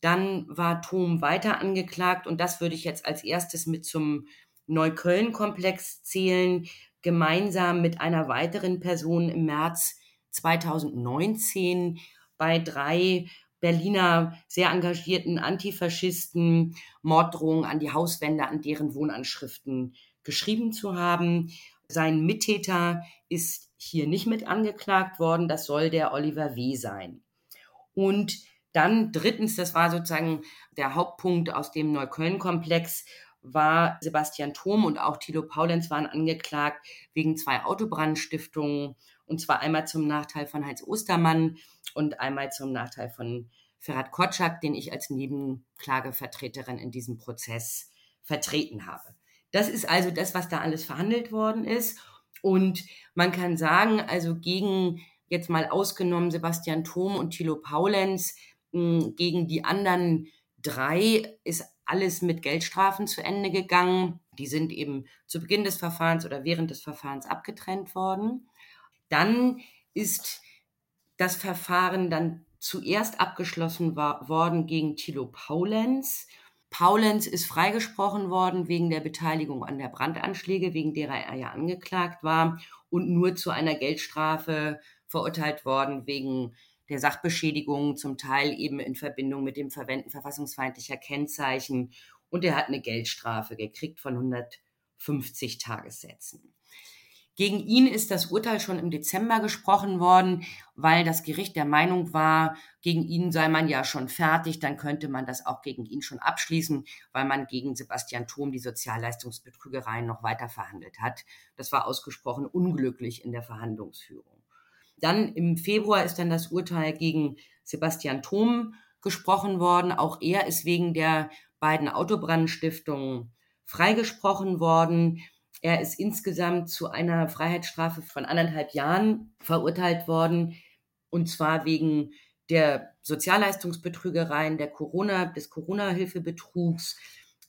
Dann war Thom weiter angeklagt und das würde ich jetzt als erstes mit zum Neukölln-Komplex zählen, gemeinsam mit einer weiteren Person im März 2019 bei 3 Berliner sehr engagierten Antifaschisten Morddrohungen an die Hauswände, an deren Wohnanschriften geschrieben zu haben. Sein Mittäter ist hier nicht mit angeklagt worden, das soll der Oliver W. sein. Und Dann drittens, das war sozusagen der Hauptpunkt aus dem Neukölln-Komplex, war Sebastian Turm und auch Tilo Paulenz waren angeklagt wegen 2 Autobrandstiftungen, und zwar einmal zum Nachteil von Heinz Ostermann und einmal zum Nachteil von Ferhat Koçak, den ich als Nebenklagevertreterin in diesem Prozess vertreten habe. Das ist also das, was da alles verhandelt worden ist. Und man kann sagen, also gegen, jetzt mal ausgenommen Sebastian Turm und Tilo Paulenz, gegen die anderen 3 ist alles mit Geldstrafen zu Ende gegangen. Die sind eben zu Beginn des Verfahrens oder während des Verfahrens abgetrennt worden. Dann ist das Verfahren dann zuerst abgeschlossen worden gegen Tilo Paulenz. Paulenz ist freigesprochen worden wegen der Beteiligung an der Brandanschläge, wegen derer er ja angeklagt war, und nur zu einer Geldstrafe verurteilt worden wegen der Sachbeschädigung, zum Teil eben in Verbindung mit dem Verwenden verfassungsfeindlicher Kennzeichen. Und er hat eine Geldstrafe gekriegt von 150 Tagessätzen. Gegen ihn ist das Urteil schon im Dezember gesprochen worden, weil das Gericht der Meinung war, gegen ihn sei man ja schon fertig, dann könnte man das auch gegen ihn schon abschließen, weil man gegen Sebastian Turm die Sozialleistungsbetrügereien noch weiter verhandelt hat. Das war ausgesprochen unglücklich in der Verhandlungsführung. Dann im Februar ist dann das Urteil gegen Sebastian Turm gesprochen worden. Auch er ist wegen der beiden Autobrandstiftungen freigesprochen worden. Er ist insgesamt zu einer Freiheitsstrafe von 1,5 Jahren verurteilt worden, und zwar wegen der Sozialleistungsbetrügereien, des Corona-Hilfebetrugs,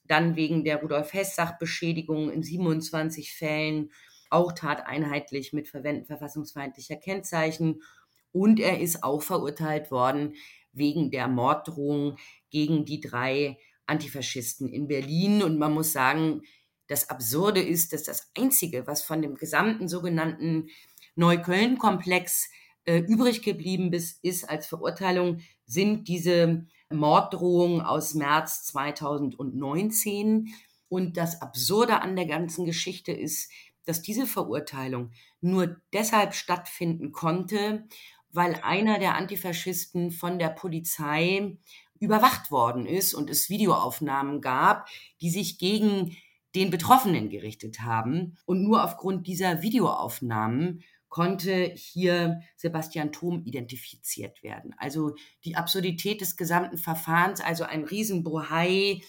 dann wegen der Rudolf-Hess-Sachbeschädigung in 27 Fällen, auch tateinheitlich mit Verwenden verfassungsfeindlicher Kennzeichen, und er ist auch verurteilt worden wegen der Morddrohung gegen die 3 Antifaschisten in Berlin. Und man muss sagen, das Absurde ist, dass das Einzige, was von dem gesamten sogenannten Neukölln-Komplex übrig geblieben ist als Verurteilung, sind diese Morddrohungen aus März 2019. Und das Absurde an der ganzen Geschichte ist, dass diese Verurteilung nur deshalb stattfinden konnte, weil einer der Antifaschisten von der Polizei überwacht worden ist und es Videoaufnahmen gab, die sich gegen den Betroffenen gerichtet haben. Und nur aufgrund dieser Videoaufnahmen konnte hier Sebastian Turm identifiziert werden. Also die Absurdität des gesamten Verfahrens, also ein Riesenbohai.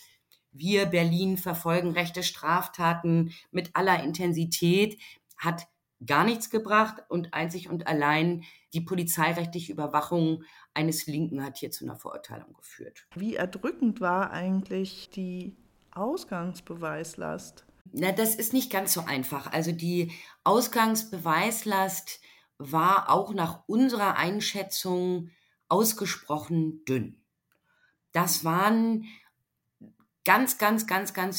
Wir Berlin verfolgen rechte Straftaten mit aller Intensität, hat gar nichts gebracht, und einzig und allein die polizeirechtliche Überwachung eines Linken hat hier zu einer Verurteilung geführt. Wie erdrückend war eigentlich die Ausgangsbeweislast? Na, das ist nicht ganz so einfach. Also die Ausgangsbeweislast war auch nach unserer Einschätzung ausgesprochen dünn. Das waren ganz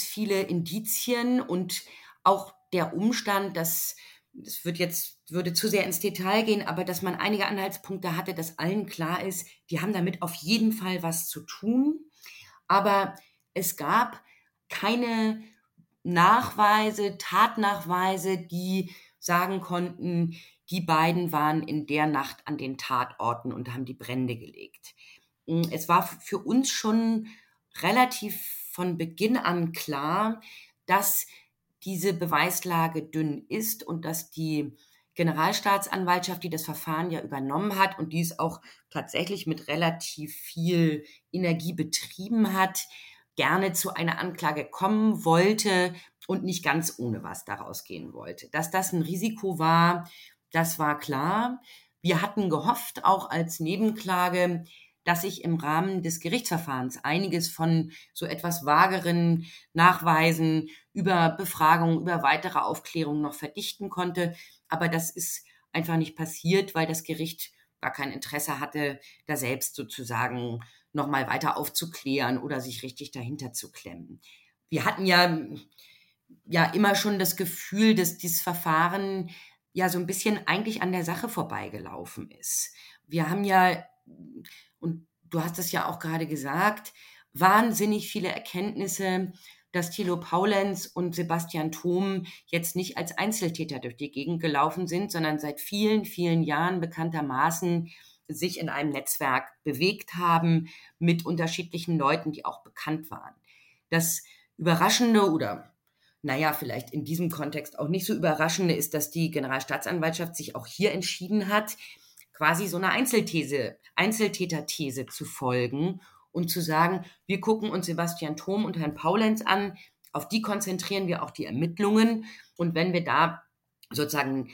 viele Indizien, und auch der Umstand, dass, das würde zu sehr ins Detail gehen, aber dass man einige Anhaltspunkte hatte, dass allen klar ist, die haben damit auf jeden Fall was zu tun. Aber es gab keine Nachweise, Tatnachweise, die sagen konnten, die beiden waren in der Nacht an den Tatorten und haben die Brände gelegt. Es war für uns schon relativ von Beginn an klar, dass diese Beweislage dünn ist und dass die Generalstaatsanwaltschaft, die das Verfahren ja übernommen hat und die es auch tatsächlich mit relativ viel Energie betrieben hat, gerne zu einer Anklage kommen wollte und nicht ganz ohne was daraus gehen wollte. Dass das ein Risiko war, das war klar. Wir hatten gehofft, auch als Nebenklage, dass sich im Rahmen des Gerichtsverfahrens einiges von so etwas vageren Nachweisen über Befragungen, über weitere Aufklärung noch verdichten konnte. Aber das ist einfach nicht passiert, weil das Gericht gar kein Interesse hatte, da selbst sozusagen nochmal weiter aufzuklären oder sich richtig dahinter zu klemmen. Wir hatten ja immer schon das Gefühl, dass dieses Verfahren ja so ein bisschen eigentlich an der Sache vorbeigelaufen ist. Wir haben ja, und du hast es ja auch gerade gesagt, wahnsinnig viele Erkenntnisse, dass Tilo Paulenz und Sebastian Turm jetzt nicht als Einzeltäter durch die Gegend gelaufen sind, sondern seit vielen, vielen Jahren bekanntermaßen sich in einem Netzwerk bewegt haben mit unterschiedlichen Leuten, die auch bekannt waren. Das Überraschende oder, naja, vielleicht in diesem Kontext auch nicht so Überraschende ist, dass die Generalstaatsanwaltschaft sich auch hier entschieden hat, quasi so eine Einzeltäterthese zu folgen und zu sagen, wir gucken uns Sebastian Turm und Herrn Paulenz an, auf die konzentrieren wir auch die Ermittlungen und wenn wir da sozusagen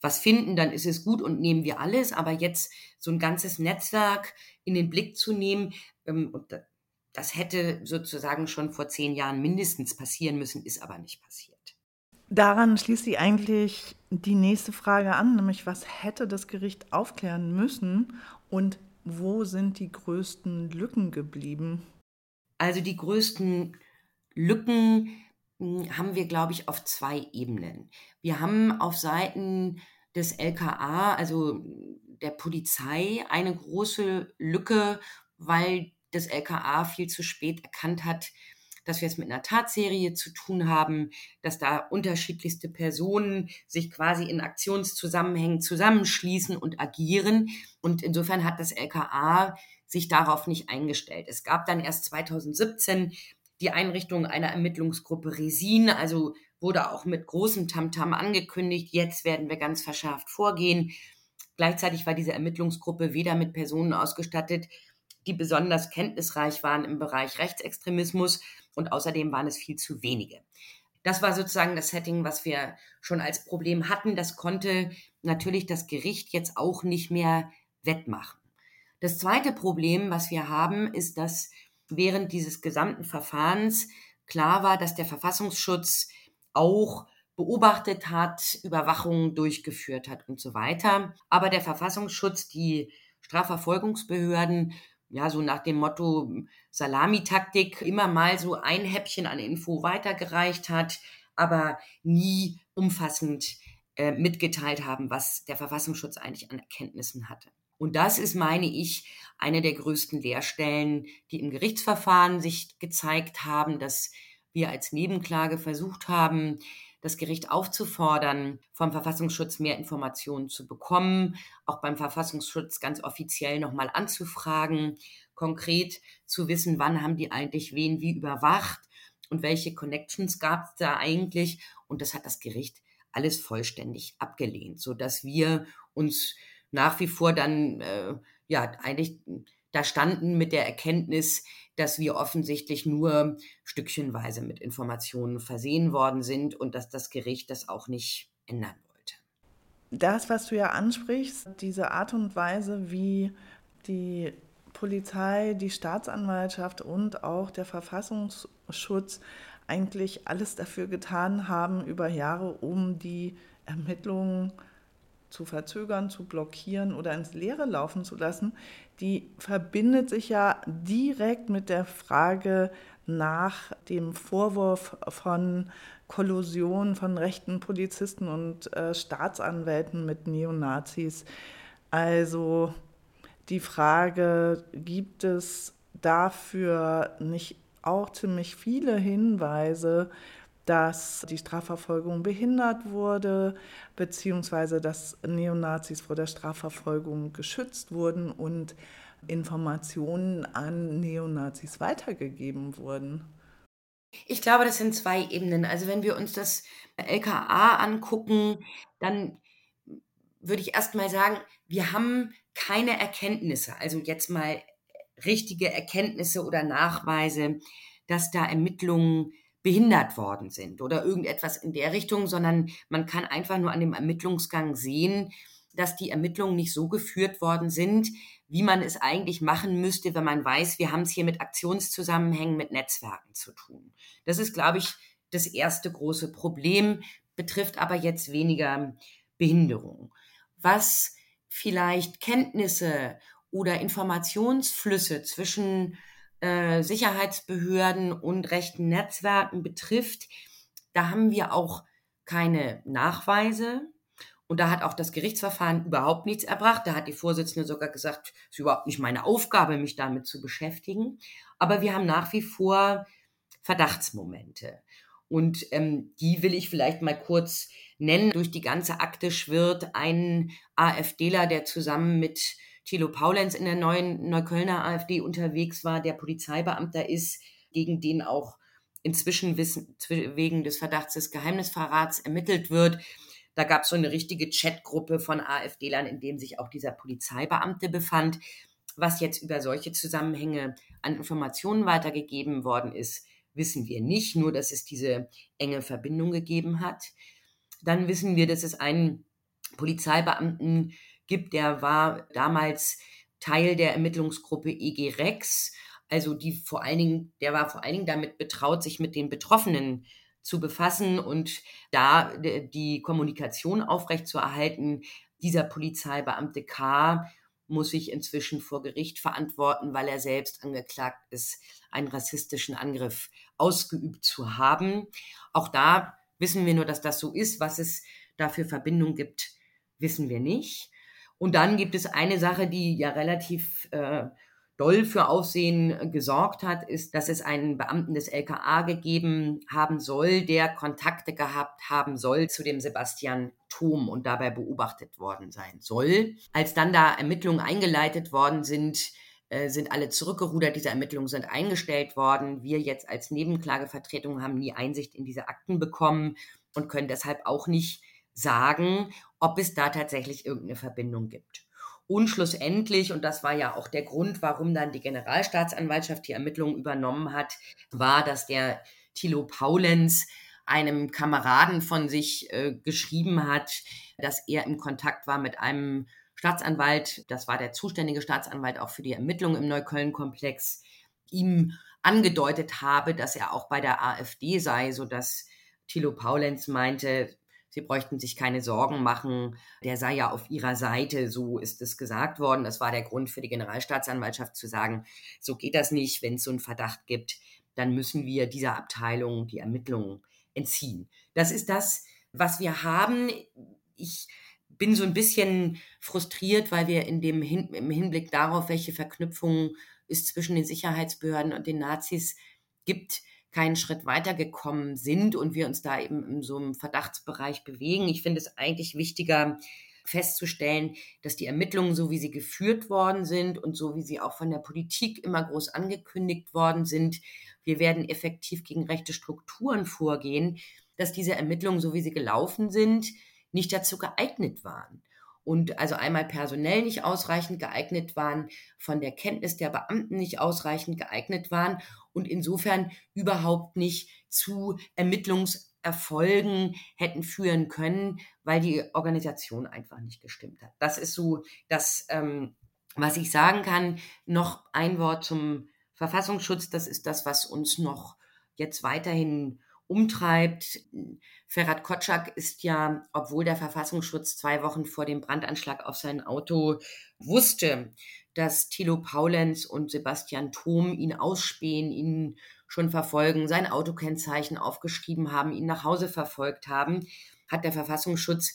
was finden, dann ist es gut und nehmen wir alles, aber jetzt so ein ganzes Netzwerk in den Blick zu nehmen, das hätte sozusagen schon vor 10 Jahren mindestens passieren müssen, ist aber nicht passiert. Daran schließt sie eigentlich die nächste Frage an, nämlich was hätte das Gericht aufklären müssen und wo sind die größten Lücken geblieben? Also die größten Lücken haben wir, glaube ich, auf 2 Ebenen. Wir haben auf Seiten des LKA, also der Polizei, eine große Lücke, weil das LKA viel zu spät erkannt hat, dass wir es mit einer Tatserie zu tun haben, dass da unterschiedlichste Personen sich quasi in Aktionszusammenhängen zusammenschließen und agieren. Und insofern hat das LKA sich darauf nicht eingestellt. Es gab dann erst 2017 die Einrichtung einer Ermittlungsgruppe Resin, also wurde auch mit großem Tamtam angekündigt, jetzt werden wir ganz verschärft vorgehen. Gleichzeitig war diese Ermittlungsgruppe weder mit Personen ausgestattet, die besonders kenntnisreich waren im Bereich Rechtsextremismus und außerdem waren es viel zu wenige. Das war sozusagen das Setting, was wir schon als Problem hatten. Das konnte natürlich das Gericht jetzt auch nicht mehr wettmachen. Das zweite Problem, was wir haben, ist, dass während dieses gesamten Verfahrens klar war, dass der Verfassungsschutz auch beobachtet hat, Überwachungen durchgeführt hat und so weiter. Aber der Verfassungsschutz, die Strafverfolgungsbehörden, ja, so nach dem Motto Salamitaktik, immer mal so ein Häppchen an Info weitergereicht hat, aber nie umfassend mitgeteilt haben, was der Verfassungsschutz eigentlich an Erkenntnissen hatte. Und das ist, meine ich, eine der größten Leerstellen, die im Gerichtsverfahren sich gezeigt haben, dass wir als Nebenklage versucht haben, das Gericht aufzufordern, vom Verfassungsschutz mehr Informationen zu bekommen, auch beim Verfassungsschutz ganz offiziell nochmal anzufragen, konkret zu wissen, wann haben die eigentlich wen wie überwacht und welche Connections gab es da eigentlich. Und das hat das Gericht alles vollständig abgelehnt, sodass wir uns nach wie vor dann eigentlich da standen mit der Erkenntnis, dass wir offensichtlich nur stückchenweise mit Informationen versehen worden sind und dass das Gericht das auch nicht ändern wollte. Das, was du ja ansprichst, diese Art und Weise, wie die Polizei, die Staatsanwaltschaft und auch der Verfassungsschutz eigentlich alles dafür getan haben über Jahre, um die Ermittlungen zu verzögern, zu blockieren oder ins Leere laufen zu lassen, die verbindet sich ja direkt mit der Frage nach dem Vorwurf von Kollusion von rechten Polizisten und Staatsanwälten mit Neonazis. Also die Frage, gibt es dafür nicht auch ziemlich viele Hinweise, dass die Strafverfolgung behindert wurde, beziehungsweise dass Neonazis vor der Strafverfolgung geschützt wurden und Informationen an Neonazis weitergegeben wurden? Ich glaube, das sind 2 Ebenen. Also wenn wir uns das LKA angucken, dann würde ich erst mal sagen, wir haben keine Erkenntnisse, also jetzt mal richtige Erkenntnisse oder Nachweise, dass da Ermittlungen behindert worden sind oder irgendetwas in der Richtung, sondern man kann einfach nur an dem Ermittlungsgang sehen, dass die Ermittlungen nicht so geführt worden sind, wie man es eigentlich machen müsste, wenn man weiß, wir haben es hier mit Aktionszusammenhängen, mit Netzwerken zu tun. Das ist, glaube ich, das erste große Problem, betrifft aber jetzt weniger Behinderung. Was vielleicht Kenntnisse oder Informationsflüsse zwischen Sicherheitsbehörden und rechten Netzwerken betrifft, da haben wir auch keine Nachweise und da hat auch das Gerichtsverfahren überhaupt nichts erbracht. Da hat die Vorsitzende sogar gesagt, es ist überhaupt nicht meine Aufgabe, mich damit zu beschäftigen. Aber wir haben nach wie vor Verdachtsmomente und die will ich vielleicht mal kurz nennen. Durch die ganze Akte schwirrt ein AfDler, der zusammen mit Tilo Paulenz in der neuen Neuköllner AfD unterwegs war, der Polizeibeamter ist, gegen den auch inzwischen wegen des Verdachts des Geheimnisverrats ermittelt wird. Da gab es so eine richtige Chatgruppe von AfD-Lern, in dem sich auch dieser Polizeibeamte befand. Was jetzt über solche Zusammenhänge an Informationen weitergegeben worden ist, wissen wir nicht, nur dass es diese enge Verbindung gegeben hat. Dann wissen wir, dass es einen Polizeibeamten gibt, der war damals Teil der Ermittlungsgruppe EG Rex, also der war vor allen Dingen damit betraut, sich mit den Betroffenen zu befassen und da die Kommunikation aufrechtzuerhalten. Dieser Polizeibeamte K. muss sich inzwischen vor Gericht verantworten, weil er selbst angeklagt ist, einen rassistischen Angriff ausgeübt zu haben. Auch da wissen wir nur, dass das so ist. Was es da für Verbindungen gibt, wissen wir nicht. Und dann gibt es eine Sache, die ja relativ doll für Aufsehen gesorgt hat, ist, dass es einen Beamten des LKA gegeben haben soll, der Kontakte gehabt haben soll zu dem Sebastian Turm und dabei beobachtet worden sein soll. Als dann da Ermittlungen eingeleitet worden sind, sind alle zurückgerudert. Diese Ermittlungen sind eingestellt worden. Wir jetzt als Nebenklagevertretung haben nie Einsicht in diese Akten bekommen und können deshalb auch nicht sagen, ob es da tatsächlich irgendeine Verbindung gibt. Und schlussendlich, und das war ja auch der Grund, warum dann die Generalstaatsanwaltschaft die Ermittlungen übernommen hat, war, dass der Tilo Paulenz einem Kameraden von sich geschrieben hat, dass er im Kontakt war mit einem Staatsanwalt, das war der zuständige Staatsanwalt auch für die Ermittlungen im Neukölln-Komplex, ihm angedeutet habe, dass er auch bei der AfD sei, sodass Tilo Paulenz meinte, sie bräuchten sich keine Sorgen machen, der sei ja auf ihrer Seite, so ist es gesagt worden. Das war der Grund für die Generalstaatsanwaltschaft zu sagen, so geht das nicht, wenn es so einen Verdacht gibt, dann müssen wir dieser Abteilung die Ermittlungen entziehen. Das ist das, was wir haben. Ich bin so ein bisschen frustriert, weil wir im Hinblick darauf, welche Verknüpfungen es zwischen den Sicherheitsbehörden und den Nazis gibt, keinen Schritt weitergekommen sind und wir uns da eben in so einem Verdachtsbereich bewegen. Ich finde es eigentlich wichtiger festzustellen, dass die Ermittlungen, so wie sie geführt worden sind und so wie sie auch von der Politik immer groß angekündigt worden sind, wir werden effektiv gegen rechte Strukturen vorgehen, dass diese Ermittlungen, so wie sie gelaufen sind, nicht dazu geeignet waren. Und also einmal personell nicht ausreichend geeignet waren, von der Kenntnis der Beamten nicht ausreichend geeignet waren und insofern überhaupt nicht zu Ermittlungserfolgen hätten führen können, weil die Organisation einfach nicht gestimmt hat. Das ist so das, was ich sagen kann. Noch ein Wort zum Verfassungsschutz. Das ist das, was uns noch jetzt weiterhin umtreibt. Ferhat Koçak ist ja, obwohl der Verfassungsschutz 2 Wochen vor dem Brandanschlag auf sein Auto wusste, dass Tilo Paulenz und Sebastian Turm ihn ausspähen, ihn schon verfolgen, sein Autokennzeichen aufgeschrieben haben, ihn nach Hause verfolgt haben, hat der Verfassungsschutz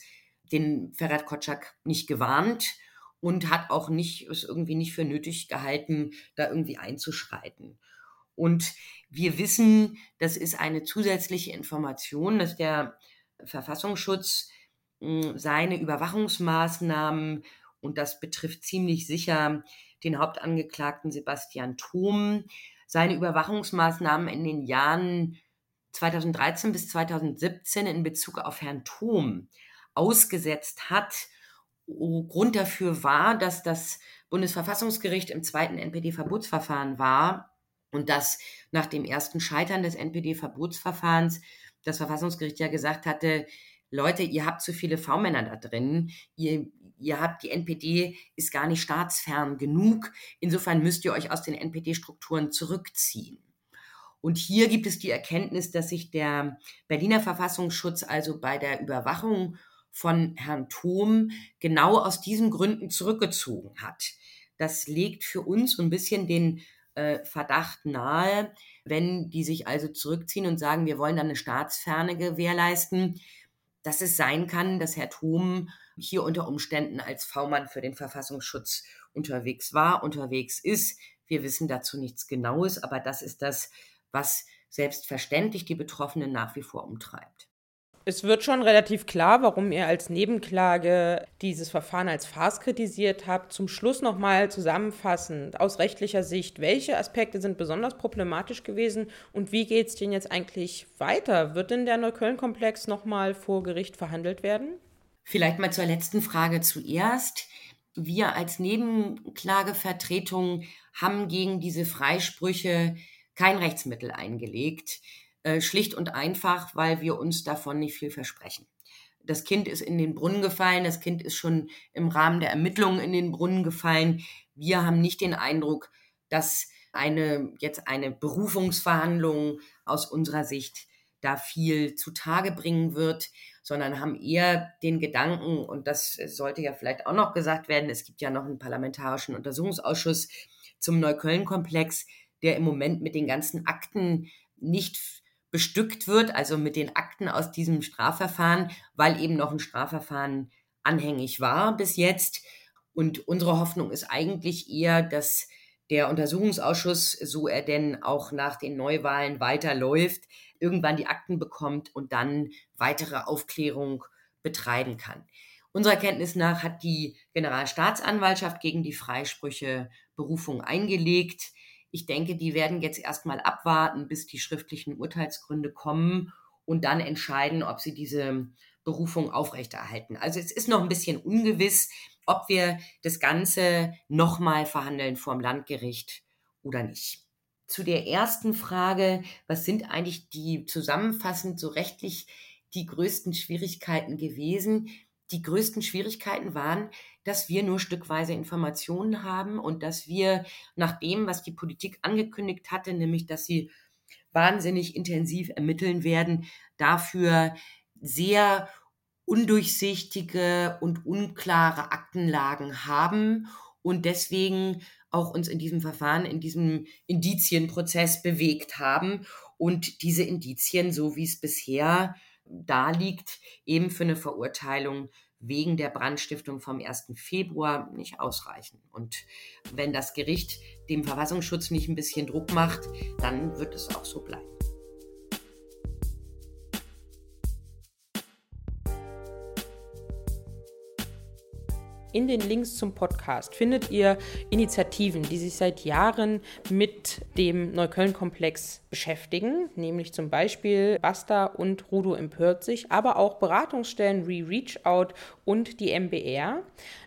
den Ferhat Koçak nicht gewarnt und hat auch nicht, es irgendwie nicht für nötig gehalten, da irgendwie einzuschreiten. Und wir wissen, das ist eine zusätzliche Information, dass der Verfassungsschutz seine Überwachungsmaßnahmen, und das betrifft ziemlich sicher den Hauptangeklagten Sebastian Turm, seine Überwachungsmaßnahmen in den Jahren 2013 bis 2017 in Bezug auf Herrn Turm ausgesetzt hat. Grund dafür war, dass das Bundesverfassungsgericht im 2. NPD-Verbotsverfahren war, und dass nach dem ersten Scheitern des NPD-Verbotsverfahrens das Verfassungsgericht ja gesagt hatte, Leute, ihr habt zu viele V-Männer da drin, ihr habt, die NPD ist gar nicht staatsfern genug, insofern müsst ihr euch aus den NPD-Strukturen zurückziehen. Und hier gibt es die Erkenntnis, dass sich der Berliner Verfassungsschutz also bei der Überwachung von Herrn Thom genau aus diesen Gründen zurückgezogen hat. Das legt für uns so ein bisschen den Verdacht nahe, wenn die sich also zurückziehen und sagen, wir wollen dann eine Staatsferne gewährleisten, dass es sein kann, dass Herr Thom hier unter Umständen als V-Mann für den Verfassungsschutz unterwegs ist. Wir wissen dazu nichts Genaues, aber das ist das, was selbstverständlich die Betroffenen nach wie vor umtreibt. Es wird schon relativ klar, warum ihr als Nebenklage dieses Verfahren als Farce kritisiert habt. Zum Schluss nochmal zusammenfassend aus rechtlicher Sicht, welche Aspekte sind besonders problematisch gewesen und wie geht es denn jetzt eigentlich weiter? Wird denn der Neukölln-Komplex nochmal vor Gericht verhandelt werden? Vielleicht mal zur letzten Frage zuerst. Wir als Nebenklagevertretung haben gegen diese Freisprüche kein Rechtsmittel eingelegt. Schlicht und einfach, weil wir uns davon nicht viel versprechen. Das Kind ist in den Brunnen gefallen, das Kind ist schon im Rahmen der Ermittlungen in den Brunnen gefallen. Wir haben nicht den Eindruck, dass jetzt eine Berufungsverhandlung aus unserer Sicht da viel zutage bringen wird, sondern haben eher den Gedanken, und das sollte ja vielleicht auch noch gesagt werden, es gibt ja noch einen parlamentarischen Untersuchungsausschuss zum Neukölln-Komplex, der im Moment mit den ganzen Akten nicht bestückt wird, also mit den Akten aus diesem Strafverfahren, weil eben noch ein Strafverfahren anhängig war bis jetzt. Und unsere Hoffnung ist eigentlich eher, dass der Untersuchungsausschuss, so er denn auch nach den Neuwahlen weiterläuft, irgendwann die Akten bekommt und dann weitere Aufklärung betreiben kann. Unserer Kenntnis nach hat die Generalstaatsanwaltschaft gegen die Freisprüche Berufung eingelegt. Ich denke, die werden jetzt erstmal abwarten, bis die schriftlichen Urteilsgründe kommen und dann entscheiden, ob sie diese Berufung aufrechterhalten. Also es ist noch ein bisschen ungewiss, ob wir das Ganze nochmal verhandeln vor dem Landgericht oder nicht. Zu der ersten Frage, was sind eigentlich die zusammenfassend so rechtlich die größten Schwierigkeiten gewesen? Die größten Schwierigkeiten waren, dass wir nur stückweise Informationen haben und dass wir nach dem, was die Politik angekündigt hatte, nämlich dass sie wahnsinnig intensiv ermitteln werden, dafür sehr undurchsichtige und unklare Aktenlagen haben und deswegen auch uns in diesem Verfahren, in diesem Indizienprozess bewegt haben und diese Indizien, so wie es bisher da liegt, eben für eine Verurteilung wegen der Brandstiftung vom 1. Februar nicht ausreichen. Und wenn das Gericht dem Verfassungsschutz nicht ein bisschen Druck macht, dann wird es auch so bleiben. In den Links zum Podcast findet ihr Initiativen, die sich seit Jahren mit dem Neukölln-Komplex beschäftigen, nämlich zum Beispiel BASTA und Rudow empört sich, aber auch Beratungsstellen wie Reachout und die MBR.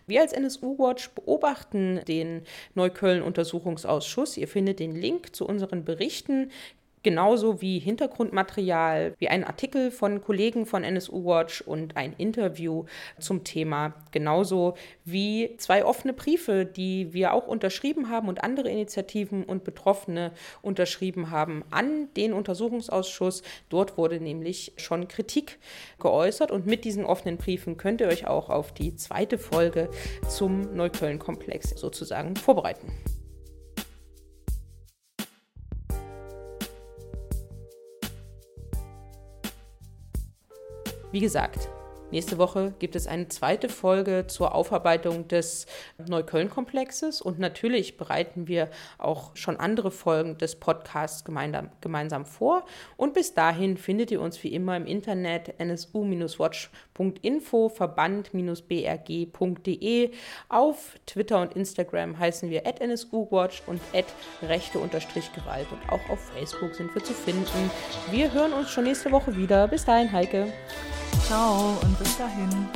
Wir als NSU Watch beobachten den Neukölln-Untersuchungsausschuss. Ihr findet den Link zu unseren Berichten, genauso wie Hintergrundmaterial, wie ein Artikel von Kollegen von NSU Watch und ein Interview zum Thema, genauso wie 2 offene Briefe, die wir auch unterschrieben haben und andere Initiativen und Betroffene unterschrieben haben an den Untersuchungsausschuss. Dort wurde nämlich schon Kritik geäußert und mit diesen offenen Briefen könnt ihr euch auch auf die 2. Folge zum Neukölln-Komplex sozusagen vorbereiten. Wie gesagt, nächste Woche gibt es eine 2. Folge zur Aufarbeitung des Neukölln-Komplexes und natürlich bereiten wir auch schon andere Folgen des Podcasts gemeinsam vor. Und bis dahin findet ihr uns wie immer im Internet nsu-watch.info, verband-brg.de. Auf Twitter und Instagram heißen wir @nsuwatch und @rechte-gewalt und auch auf Facebook sind wir zu finden. Wir hören uns schon nächste Woche wieder. Bis dahin, Heike. Ciao und bis dahin.